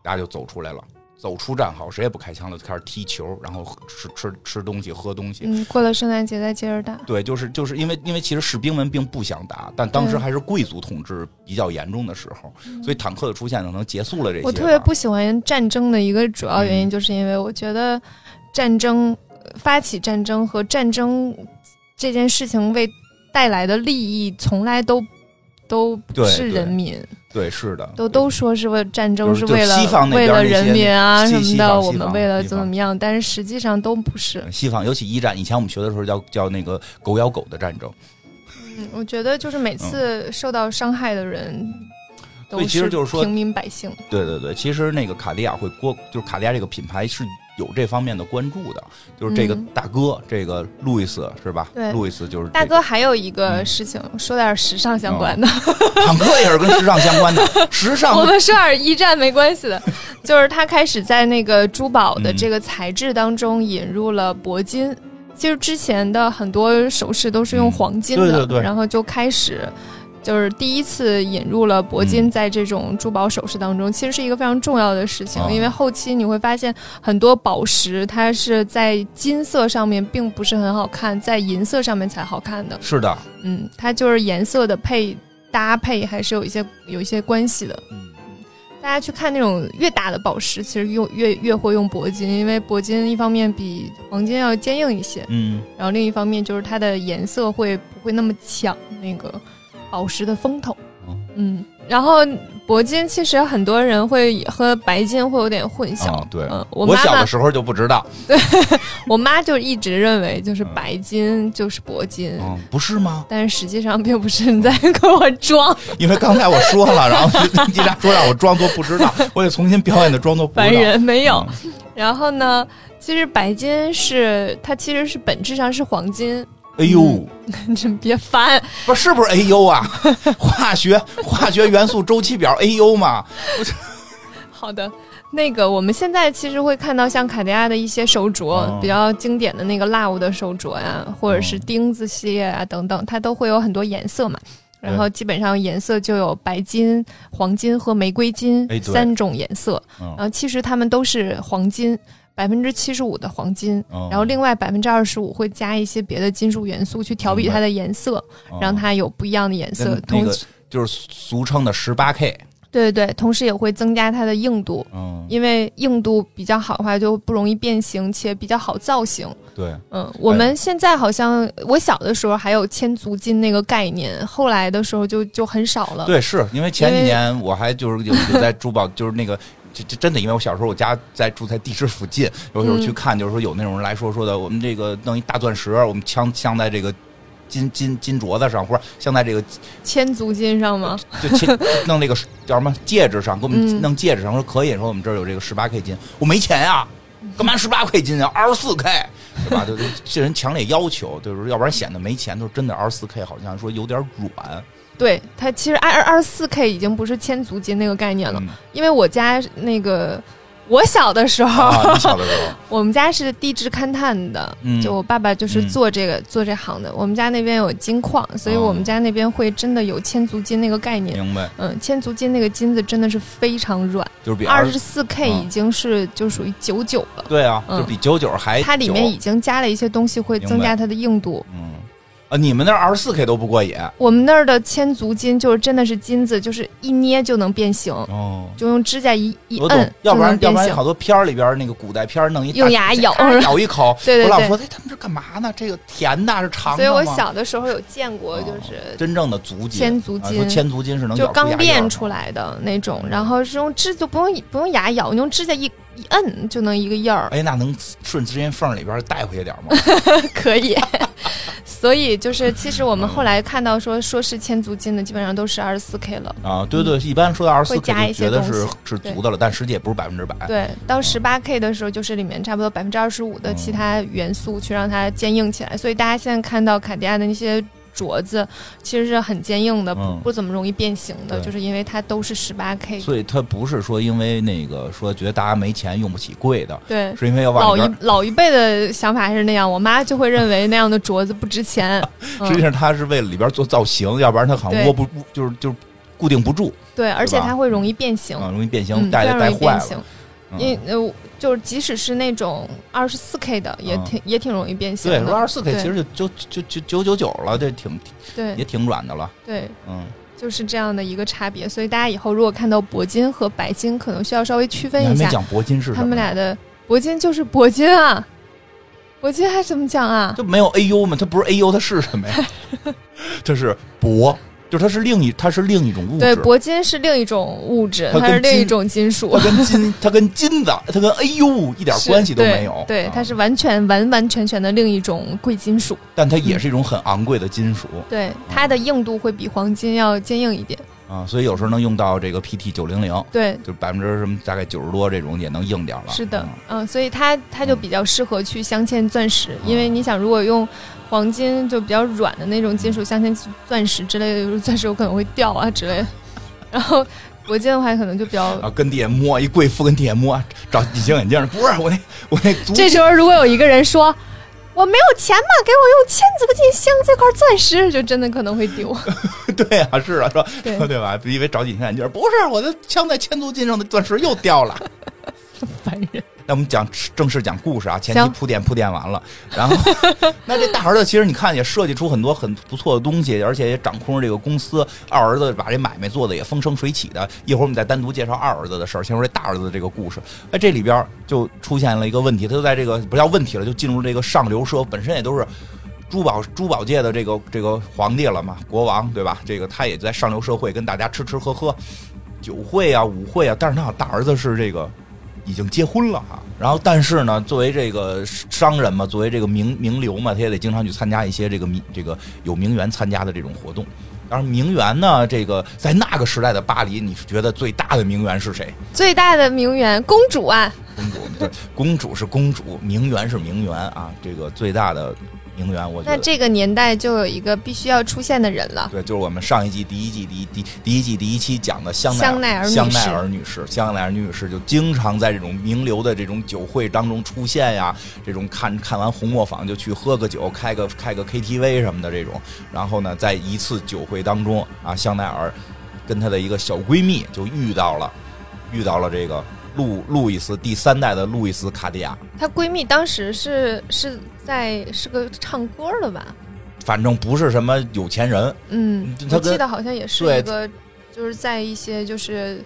大家就走出来了，走出战壕，谁也不开枪了，就开始踢球，然后吃东西，喝东西。过了圣诞节再接着打。对，就是因为其实士兵们并不想打，但当时还是贵族统治比较严重的时候，所以坦克的出现可能结束了这些。我特别不喜欢战争的一个主要原因，就是因为我觉得。战争发起战争和战争这件事情为带来的利益从来都是人民。 对，是的，都说是为战争是为了人民啊什么的，我们为了怎么样，但是实际上都不是。西方尤其一战，以前我们学的时候叫那个狗咬狗的战争。我觉得就是每次受到伤害的人都是平民百姓。对对对，其实那个卡地亚就是卡地亚这个品牌是有这方面的关注的，就是这个大哥，这个路易斯是吧？对，路易斯就是、这个、大哥。还有一个事情，说点时尚相关的，坦克也是跟时尚相关的。时尚我们说点一战没关系的，就是他开始在那个珠宝的这个材质当中引入了铂金。其实之前的很多首饰都是用黄金的，对对对，然后就开始。就是第一次引入了铂金在这种珠宝首饰当中，其实是一个非常重要的事情，因为后期你会发现很多宝石它是在金色上面并不是很好看，在银色上面才好看的。是的，它就是颜色的搭配还是有一些关系的。大家去看那种越大的宝石，其实越会用铂金，因为铂金一方面比黄金要坚硬一些，然后另一方面就是它的颜色会不会那么抢那个宝石的风头。然后铂金其实很多人会和白金会有点混淆。对，我小的时候就不知道。对，我妈就一直认为就是白金就是铂金。不是吗？但实际上并不是，你在跟我装。因为刚才我说了，然后你经常说让我装作不知道，我得重新表演的装作不知道。白人没有。然后呢，其实白金它其实是本质上是黄金。哎呦，真别烦！不是不是哎呦啊，化学元素周期表哎呦嘛。好的，那个我们现在其实会看到像卡地亚的一些手镯，比较经典的那个 love 的手镯呀、或者是钉子系列啊等等，它都会有很多颜色嘛。然后基本上颜色就有白金、黄金和玫瑰金三种颜色。然后其实它们都是黄金。75%的黄金，然后另外25%会加一些别的金属元素去调比它的颜色，让它有不一样的颜色。那个就是俗称的18K。对对对，同时也会增加它的硬度，因为硬度比较好的话就不容易变形，且比较好造型。对，我们现在好像我小的时候还有千足金那个概念，后来的时候就很少了。对，是因为前几年我还就是有在珠宝就是那个。这真的，因为我小时候我家住在地市附近，有时候去看，就是说有那种人来说的，我们这个弄一大钻石，我们镶在这个金镯子上，或者镶在这个千足金上吗？就弄那个叫什么戒指上，给我们弄戒指上，说可以，说我们这儿有这个18K 金，我没钱呀、啊，干嘛18K 金啊？24K， 对吧？就这人强烈要求，就是要不然显得没钱，就真的24K 好像说有点软。对，它其实 24K 已经不是千足金那个概念了，因为我家那个我小的时候，我们家是地质勘探的，就我爸爸就是做这个、做这行的，我们家那边有金矿，所以我们家那边会真的有千足金那个概念。明白。千足金那个金子真的是非常软，就是比 24K 已经是就属于99了。对啊，就比99还它里面已经加了一些东西，会增加它的硬度。你们那儿 24K 都不过瘾，我们那儿的千足金就是真的是金子，就是一捏就能变形，就用指甲一摁，要不然好多片里边那个古代片弄一大用牙咬一口，对对对，我老说他们是干嘛呢？这个甜的是长的吗？所以我小的时候有见过，就是、真正的足金，千足金，千足金是能咬出牙就刚练出来的那种，然后是用指就不用牙咬，用指甲一摁就能一个印儿。哎，那能顺指尖缝里边带回去点吗？可以。所以就是，其实我们后来看到说是千足金的，基本上都是 24K 了啊。对对，一般说到 24K 就觉得是足的了，但实际也不是100%。对，到 18K 的时候，就是里面差不多25%的其他元素去让它坚硬起来。所以大家现在看到卡地亚的那些镯子，其实是很坚硬的，不怎么容易变形的，就是因为它都是 18K。所以它不是说因为那个说觉得大家没钱用不起贵的，对，是因为要往老一辈的想法还是那样，我妈就会认为那样的镯子不值钱。实际上它是为了里边做造型，要不然它好像握不就是固定不住。对，而且它会容易变形，容易变形，带坏了。因就是即使是那种 24K 的也挺容易变形的。对， 24K 其实就999了，这也挺软的了。对，就是这样的一个差别。所以大家以后如果看到铂金和白金，可能需要稍微区分一下。你还没讲铂金是什么？他们俩的铂金就是铂金啊。我记得他怎么讲啊？就没有 AU 嘛，它不是 AU， 它是什么呀？它是铂，就是它是另一种物质。对，铂金是另一种物质，它是另一种金属。它跟金子，它跟 AU 一点关系都没有。对，它是完全的另一种贵金属。但它也是一种很昂贵的金属。对，它的硬度会比黄金要坚硬一点。啊，所以有时候能用到这个 PT900， 对，就90%大概90多这种也能硬点了。是的，所以它就比较适合去镶嵌钻石，因为你想，如果用黄金就比较软的那种金属镶嵌钻石之类的，钻石有可能会掉啊之类的。然后铂金的话，可能就比较跟地铁摸，一贵妇跟地铁摸，找隐形眼镜，不是我那。这时候如果有一个人说，我没有钱嘛，给我用1000多斤镶这块钻石，就真的可能会丢。对啊，是啊，是吧？对吧？因为找隐形眼镜，不是我的镶在1000多斤上的钻石又掉了，烦人。那我们正式讲故事啊，前期铺垫完了，然后那这大儿子其实你看也设计出很多很不错的东西，而且也掌控这个公司。二儿子把这买卖做的也风生水起的，一会儿我们再单独介绍二儿子的事儿，先说这大儿子的这个故事。哎，这里边就出现了一个问题，他就在这个不叫问题了，就进入这个上流社，本身也都是珠宝界的这个皇帝了嘛，国王对吧？这个他也在上流社会跟大家吃吃喝喝，酒会啊舞会啊，但是他大儿子是这个。已经结婚了啊，然后但是呢，作为这个商人嘛，作为这个名流嘛，他也得经常去参加一些这个有名媛参加的这种活动。当然，名媛呢，这个在那个时代的巴黎，你是觉得最大的名媛是谁？最大的名媛，公主啊！公主是公主，名媛是名媛啊！这个最大的名媛，我觉得那这个年代就有一个必须要出现的人了。对，就是我们上一季第一期讲的香奈儿女士，香奈儿女士就经常在这种名流的这种酒会当中出现呀，这种看完红磨坊就去喝个酒，开个 KTV 什么的这种，然后呢，在一次酒会当中啊，香奈儿跟她的一个小闺蜜就遇到了这个路易斯第3代的路易斯卡地亚。她闺蜜当时是个唱歌的吧，反正不是什么有钱人。嗯，我记得好像也是一个，就是在一些就是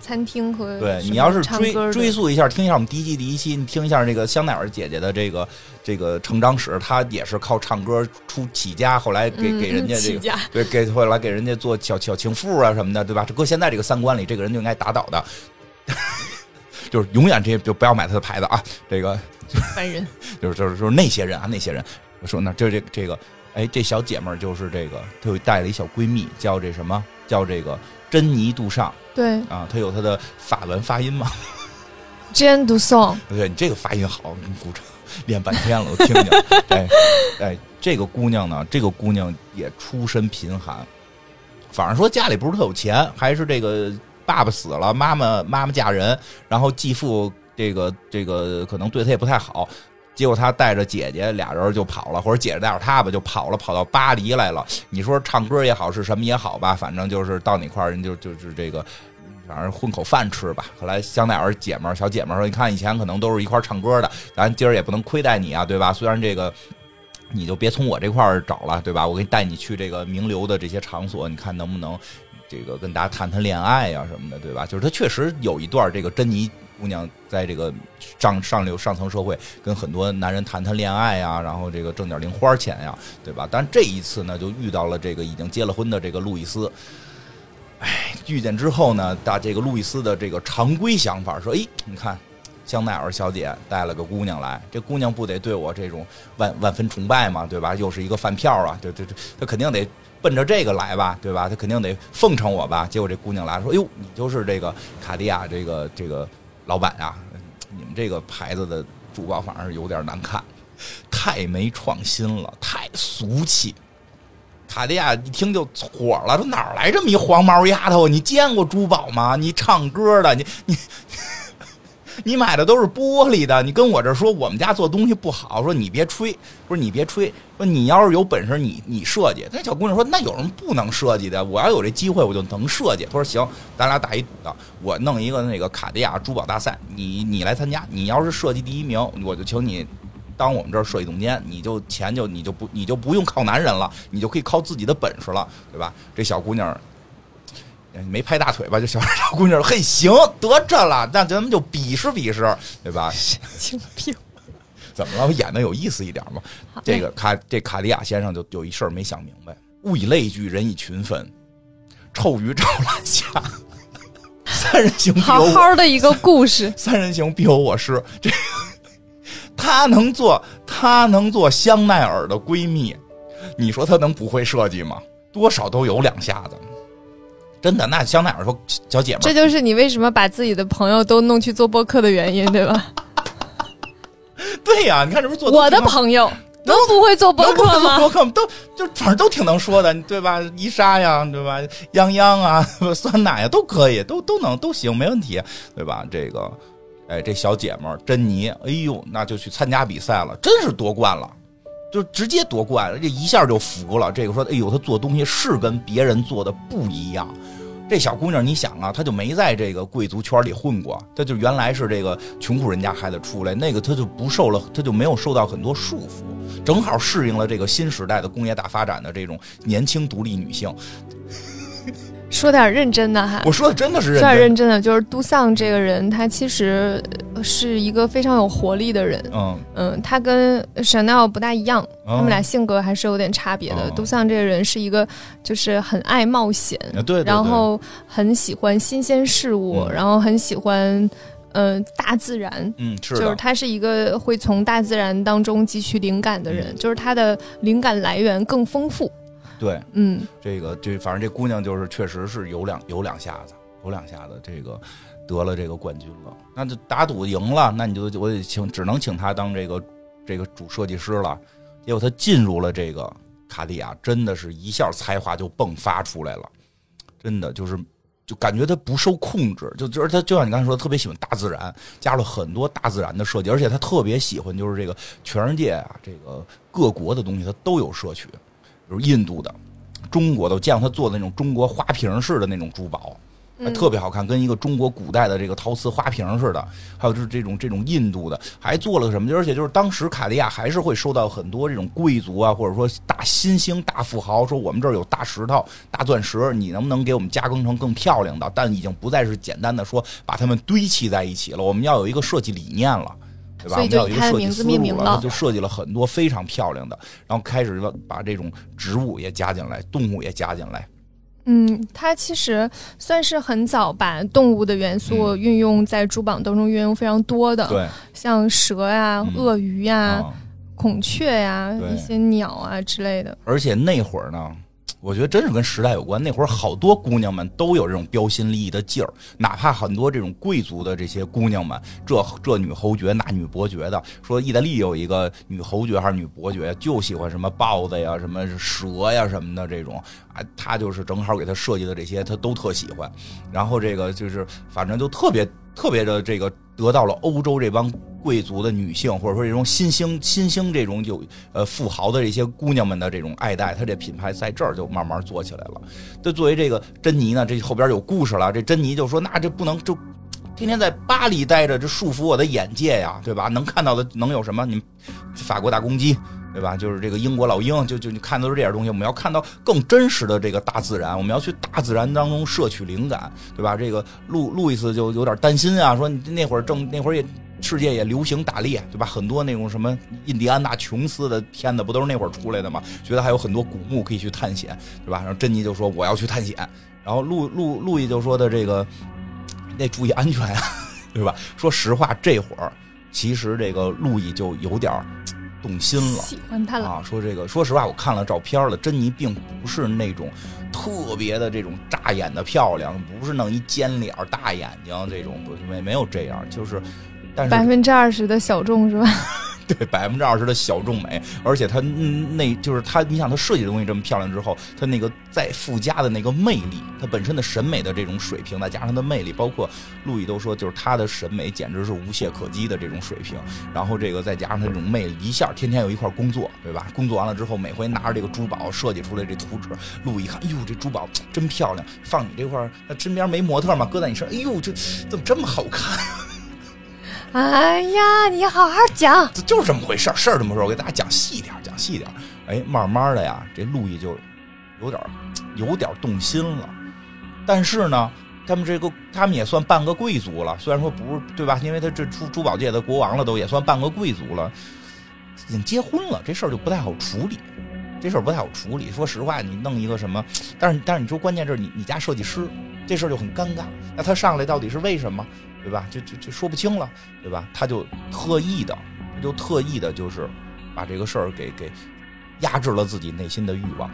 餐厅和对，你要是追溯一下，听一下我们第一期，你听一下这个香奈儿姐姐的这个成长史，她也是靠唱歌起家，后来给人家这个对，后来给人家做小情妇啊什么的，对吧？这搁现在这个三观里，这个人就应该打倒的。就是永远这就不要买他的牌子啊！这个烦人，就是那些人啊，那些人。我说呢，这个，哎，这小姐妹就是这个，她又带了一小闺蜜，叫这什么？叫这个珍妮杜尚。对啊，她有她的法文发音嘛 ？Jean Dusson。对，你这个发音好，你鼓掌，练半天了，我听见了。哎，这个姑娘也出身贫寒，反正说家里不是特有钱，还是这个。爸爸死了，妈妈嫁人，然后继父这个可能对他也不太好，结果他带着姐姐俩人就跑了，或者姐姐带着他吧就跑了，跑到巴黎来了。你说唱歌也好是什么也好吧，反正就是到哪块人就是这个，反正混口饭吃吧。后来香奈儿小姐妹说，你看以前可能都是一块唱歌的，咱今儿也不能亏待你啊，对吧？虽然这个。你就别从我这块儿找了，对吧？我给你带你去这个名流的这些场所，你看能不能这个跟大家谈谈恋爱呀、啊、什么的，对吧？就是他确实有一段这个珍妮姑娘在这个上流上层社会跟很多男人谈恋爱呀、啊，然后这个挣点零花钱呀、啊，对吧？但这一次呢，就遇到了这个已经结了婚的这个路易斯。哎，遇见之后呢，这个路易斯的这个常规想法说，哎，你看。香奈儿小姐带了个姑娘来，这姑娘不得对我这种万分崇拜嘛，对吧？又是一个饭票啊，对，她肯定得奔着这个来吧，对吧？她肯定得奉承我吧。结果这姑娘来说：“哎呦，你就是这个卡地亚这个老板啊，你们这个牌子的珠宝反而有点难看，太没创新了，太俗气。”卡地亚一听就火了，说：“哪来这么一黄毛丫头？你见过珠宝吗？你唱歌的，你。”你买的都是玻璃的，你跟我这说我们家做东西不好，说你别吹，不是你别吹，说你要是有本事你设计。那小姑娘说那有什么不能设计的？我要有这机会我就能设计。她说行，咱俩打一赌的，我弄一个那个卡地亚珠宝大赛，你来参加，你要是设计第1名，我就请你当我们这儿设计总监，你就不用靠男人了，你就可以靠自己的本事了，对吧？这小姑娘。没拍大腿吧？就小姑娘，嘿，行，得着了，那咱们就比试比试，对吧？神经病！怎么了？演的有意思一点嘛。这卡地亚先生就有一事儿没想明白，物以类聚，人以群分，臭鱼找烂虾。三人行必有我，好好的一个故事。三人行必有我师。这他能做香奈儿的闺蜜，你说他能不会设计吗？多少都有两下子。真的，那香奈儿说小姐们，这就是你为什么把自己的朋友都弄去做播客的原因，对吧？对呀、啊，你看这不是做我的朋友都不会做播客吗？播客都就反正都挺能说的，对吧？伊莎呀，对吧？泱泱啊，酸奶呀，都可以，都能都行，没问题，对吧？这个，哎，这小姐们珍妮，哎呦，那就去参加比赛了，真是夺冠了。就直接夺冠了，这一下就服了。这个说，哎呦，他做东西是跟别人做的不一样。这小姑娘，你想啊，她就没在这个贵族圈里混过，她就原来是这个穷苦人家孩子出来，那个她就不受了，她就没有受到很多束缚，正好适应了这个新时代的工业大发展的这种年轻独立女性。说点认真的哈，我说的真的是认真，说点认真的，就是杜桑这个人，他其实是一个非常有活力的人，他跟 Chanel 不大一样，他们俩性格还是有点差别的。杜桑这个人是一个就是很爱冒险，对，然后很喜欢新鲜事物，然后很喜欢大自然，是的，就是他是一个会从大自然当中汲取灵感的人，就是他的灵感来源更丰富。对，这个就反正这姑娘就是确实是有两下子，这个得了这个冠军了，那就打赌赢了，那你就我得只能请她当这个主设计师了。结果她进入了这个卡地亚，真的是一下才华就迸发出来了，真的就是就感觉她不受控制，就是她就像你刚才说，特别喜欢大自然，加了很多大自然的设计，而且她特别喜欢就是这个全世界啊这个各国的东西，她都有摄取。比如印度的、中国的，我见过他做的那种中国花瓶式的那种珠宝，特别好看，跟一个中国古代的这个陶瓷花瓶似的。还有就是这种印度的，还做了什么？而且就是当时卡地亚还是会收到很多这种贵族啊，或者说大新兴、大富豪说我们这儿有大石头、大钻石，你能不能给我们加工成更漂亮的？但已经不再是简单的说把它们堆砌在一起了，我们要有一个设计理念了。对吧？所以就以他的名字命名了，就设计了很多非常漂亮的，然后开始把这种植物也加进来，动物也加进来。他其实算是很早把动物的元素运用在珠宝当中，运用非常多的，对，像蛇呀、鳄鱼呀、孔雀呀、一些鸟啊之类的。而且那会儿呢，我觉得真是跟时代有关。那会儿好多姑娘们都有这种标新立异的劲儿，哪怕很多这种贵族的这些姑娘们，这女侯爵、那女伯爵的，说意大利有一个女侯爵还是女伯爵，就喜欢什么豹子呀、什么蛇呀什么的这种啊，她就是正好给她设计的这些，她都特喜欢。然后这个就是反正就特别的这个得到了欧洲这帮贵族的女性，或者说这种新兴这种有富豪的这些姑娘们的这种爱戴，她这品牌在这儿就慢慢做起来了。就作为这个珍妮呢，这后边有故事了。这珍妮就说：“那这不能就天天在巴黎待着，这束缚我的眼界呀，对吧？能看到的能有什么？你们法国大公鸡，对吧？就是这个英国老鹰，就你看到这点东西，我们要看到更真实的这个大自然，我们要去大自然当中摄取灵感，对吧？这个路易斯就有点担心啊，说你那会儿也。”世界也流行打猎，对吧？很多那种什么印第安纳琼斯的片子不都是那会儿出来的吗？觉得还有很多古墓可以去探险，对吧？然后珍妮就说我要去探险，然后路易就说的这个得注意安全啊，对吧？说实话，这会儿其实这个路易就有点动心了，喜欢他了啊。说这个，说实话，我看了照片了，珍妮并不是那种特别的这种扎眼的漂亮，不是弄一尖脸大眼睛这种，没有这样，就是。20%的小众是吧？对，20%的小众美，而且它那就是它，你想它设计的东西这么漂亮之后，它那个再附加的那个魅力，它本身的审美的这种水平，再加上它的魅力，包括路易都说，就是他的审美简直是无懈可击的这种水平。然后这个再加上他这种魅力，一下天天有一块工作，对吧？工作完了之后，每回拿着这个珠宝设计出来这图纸，路易一看，哎呦，这珠宝真漂亮，放你这块那身边没模特嘛，搁在你身上，哎呦，这怎么这么好看？哎呀，你好好讲，就是这么回事儿，事儿这么回事儿，我给大家讲细点。哎，慢慢的呀，这路易就有点动心了。但是呢，他们也算半个贵族了，虽然说不是，对吧？因为他这珠宝界的国王了，都也算半个贵族了。已经结婚了，这事儿就不太好处理。这事儿不太好处理，说实话，你弄一个什么，但是你说关键是你家设计师，这事儿就很尴尬。那他上来到底是为什么，对吧？就说不清了，对吧？他就特意的，就是把这个事儿给压制了自己内心的欲望。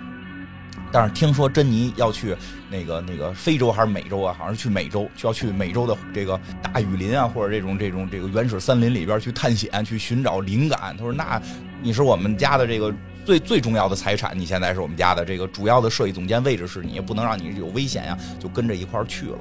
但是听说珍妮要去那个非洲还是美洲啊？好像是去美洲，就要去美洲的这个大雨林啊，或者这种这个原始森林里边去探险，去寻找灵感。他说：“那你是我们家的这个。”最重要的财产，你现在是我们家的这个主要的设计总监位置是你，也不能让你有危险呀，就跟着一块儿去了。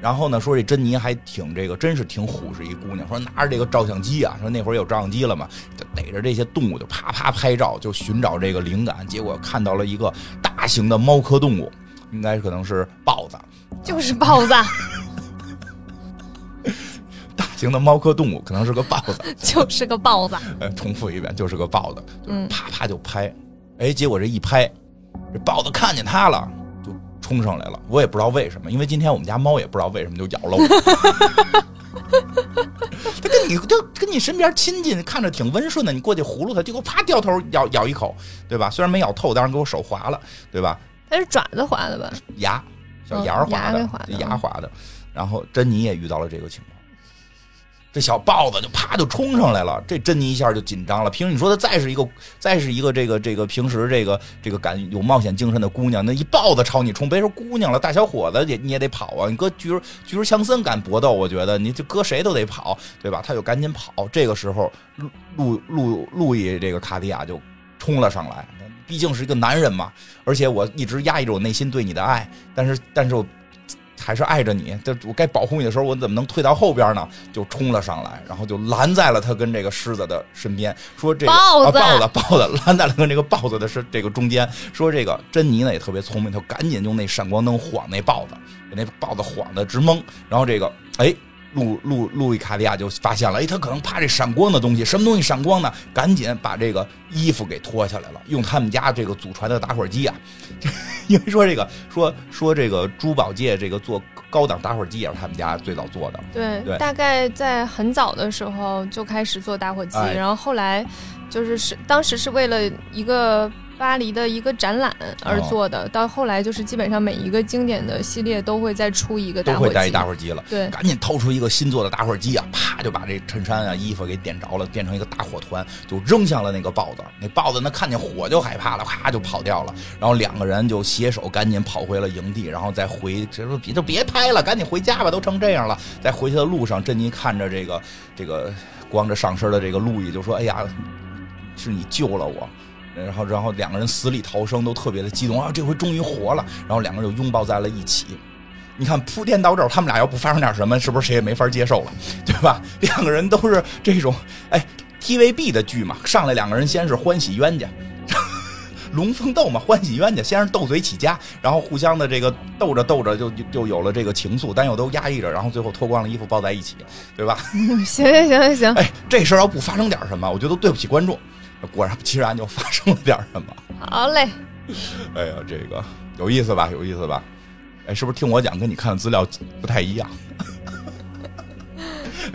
然后呢，说这珍妮还挺这个，真是挺虎是一姑娘，说拿着这个照相机啊，说那会儿有照相机了嘛，就逮着这些动物就啪啪拍照，就寻找这个灵感。结果看到了一个大型的猫科动物，应该可能是豹子，就是豹子。型的猫科动物可能是个豹子，就是个豹子。重复一遍，就是个豹子。就是啪啪就拍，哎，结果这一拍，这豹子看见他了，就冲上来了。我也不知道为什么，因为今天我们家猫也不知道为什么就咬了我。它跟你身边亲近，看着挺温顺的，你过去葫芦它，结果啪掉头咬一口，对吧？虽然没咬透，但是给我手划了，对吧？它是爪子划的吧？牙，小牙划的，牙划的。然后珍妮也遇到了这个情况。这小豹子就啪就冲上来了，这珍妮一下就紧张了。平时你说她再是一个这个平时这个敢有冒险精神的姑娘，那一豹子朝你冲，别说姑娘了，大小伙子你也得跑啊！你搁菊儿强森敢搏斗，我觉得你就搁谁都得跑，对吧？他就赶紧跑。这个时候，路易这个卡地亚就冲了上来，毕竟是一个男人嘛。而且我一直压抑着我内心对你的爱，但是我。还是爱着你，我该保护你的时候，我怎么能退到后边呢？就冲了上来，然后就拦在了他跟这个狮子的身边，说这个豹子拦在了跟这个豹子的这个中间，说这个珍妮呢也特别聪明，他赶紧用那闪光灯晃那豹子，给那豹子晃得直懵。然后这个路易卡地亚就发现了，他可能怕这闪光的东西，什么东西闪光呢？赶紧把这个衣服给脱下来了，用他们家这个祖传的打火机啊，因为说这个说这个珠宝界这个做高档打火机也是他们家最早做的，对，大概在很早的时候就开始做打火机，然后后来就是当时是为了一个。巴黎的一个展览而做的，到后来就是基本上每一个经典的系列都会再出一个打火机，都会带一打火机了。对，赶紧掏出一个新做的打火机啊，啪就把这衬衫啊、衣服给点着了，变成一个大火团，就扔向了那个豹子。那豹子呢看见火就害怕了，啪就跑掉了。然后两个人就携手赶紧跑回了营地，然后再回，说就别拍了，赶紧回家吧，都成这样了。在回去的路上，珍妮看着这个光着上身的这个路易，就说：“哎呀，是你救了我。”然后两个人死里逃生，都特别的激动啊！这回终于活了，然后两个人就拥抱在了一起。你看铺垫到这儿，他们俩要不发生点什么，是不是谁也没法接受了，对吧？两个人都是这种，哎 ，TVB 的剧嘛，上来两个人先是欢喜冤家，龙凤斗嘛，欢喜冤家，先是斗嘴起家，然后互相的这个斗着就有了这个情愫，但又都压抑着，然后最后脱光了衣服抱在一起，对吧？行，哎，这事儿要不发生点什么，我觉得都对不起观众。果然其然就发生了点什么。好嘞，哎呀，这个有意思吧，有意思吧。哎，是不是听我讲跟你看的资料不太一样？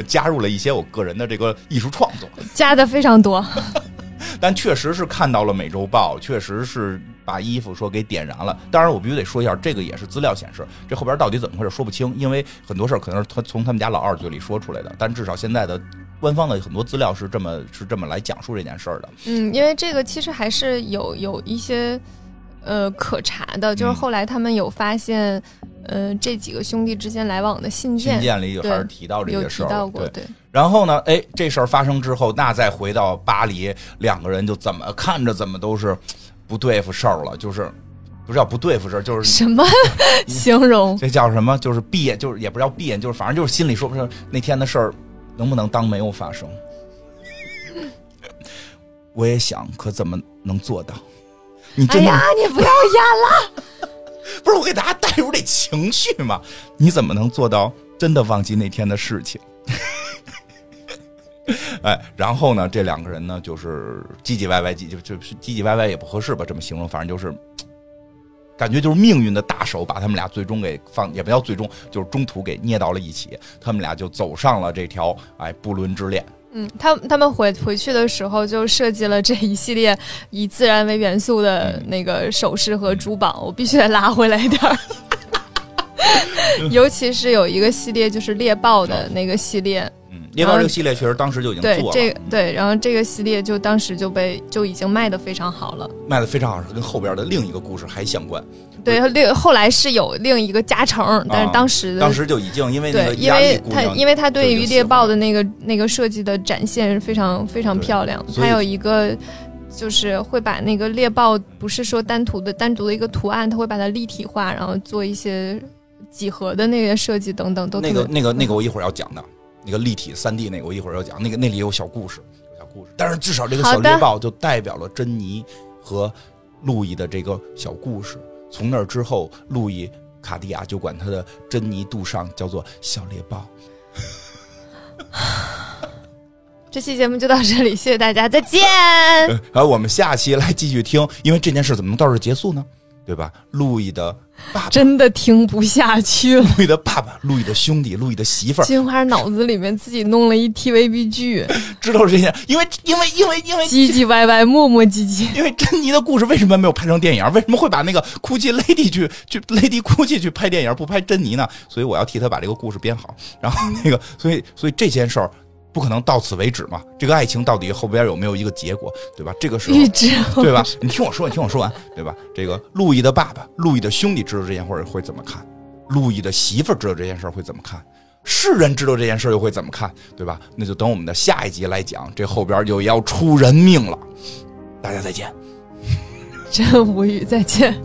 加入了一些我个人的这个艺术创作，加的非常多。但确实是看到了美洲豹，确实是把衣服说给点燃了。当然我必须得说一下，这个也是资料显示，这后边到底怎么回事说不清，因为很多事儿可能是从他们家老二嘴里说出来的，但至少现在的官方的很多资料是这么来讲述这件事儿的。嗯，因为这个其实还是有一些可查的，就是后来他们有发现这几个兄弟之间来往的信件里有还是提到这些事儿，有提到过， 对。然后呢，哎，这事儿发生之后，那再回到巴黎，两个人就怎么看着怎么都是不对付事儿了，就是不是叫不对付事儿，就是什么形容？这叫什么？就是闭眼，就是也不叫闭眼，就是反正就是心里说不上那天的事儿。能不能当没有发生？我也想，可怎么能做到？你真的？哎呀，你不要演了！不是我给大家带入这情绪嘛？你怎么能做到真的忘记那天的事情？哎，然后呢，这两个人呢，就是唧唧歪歪也不合适吧？这么形容，反正就是感觉就是命运的大手把他们俩最终给放，也不叫最终，就是中途给捏到了一起，他们俩就走上了这条哎不伦之恋。嗯，他们回去的时候就设计了这一系列以自然为元素的那个首饰和珠宝，我必须得拉回来一点儿。尤其是有一个系列就是猎豹的那个系列，嗯，猎豹这个系列确实当时就已经做了，对，这个对，然后这个系列就当时就已经卖得非常好了，卖得非常好，跟后边的另一个故事还相关。对，后来是有另一个加成，但是当时就已经因为那个意大利姑娘，因为他对于猎豹的那个设计的展现非常非常漂亮，还有一个。就是会把那个猎豹不是说单独的一个图案，它会把它立体化，然后做一些几何的那些设计等等都那个我一会儿要讲的那个立体 3D 那个我一会儿要讲，那里有小故事，但是至少这个小猎豹就代表了珍妮和路易的这个小故事。从那之后，路易卡地亚就管他的珍妮杜尚叫做小猎豹。这期节目就到这里，谢谢大家，再见。好，我们下期来继续听，因为这件事怎么能到这结束呢？对吧？路易的爸爸真的听不下去了。路易的爸爸、路易的兄弟、路易的媳妇儿，金花脑子里面自己弄了一 TVB 剧，知道这些，因为唧唧歪歪、磨磨唧唧。因为珍妮的故事为什么没有拍成电影？为什么会把那个哭泣 Lady Gucci 去拍电影，不拍珍妮呢？所以我要替他把这个故事编好。然后那个，所以这件事儿。不可能到此为止嘛？这个爱情到底后边有没有一个结果，对吧？这个时候，对吧？你听我说完，对吧？这个路易的爸爸、路易的兄弟知道这件事会怎么看？路易的媳妇知道这件事会怎么看？世人知道这件事又会怎么看？对吧？那就等我们的下一集来讲，这后边就要出人命了。大家再见，真无语，再见。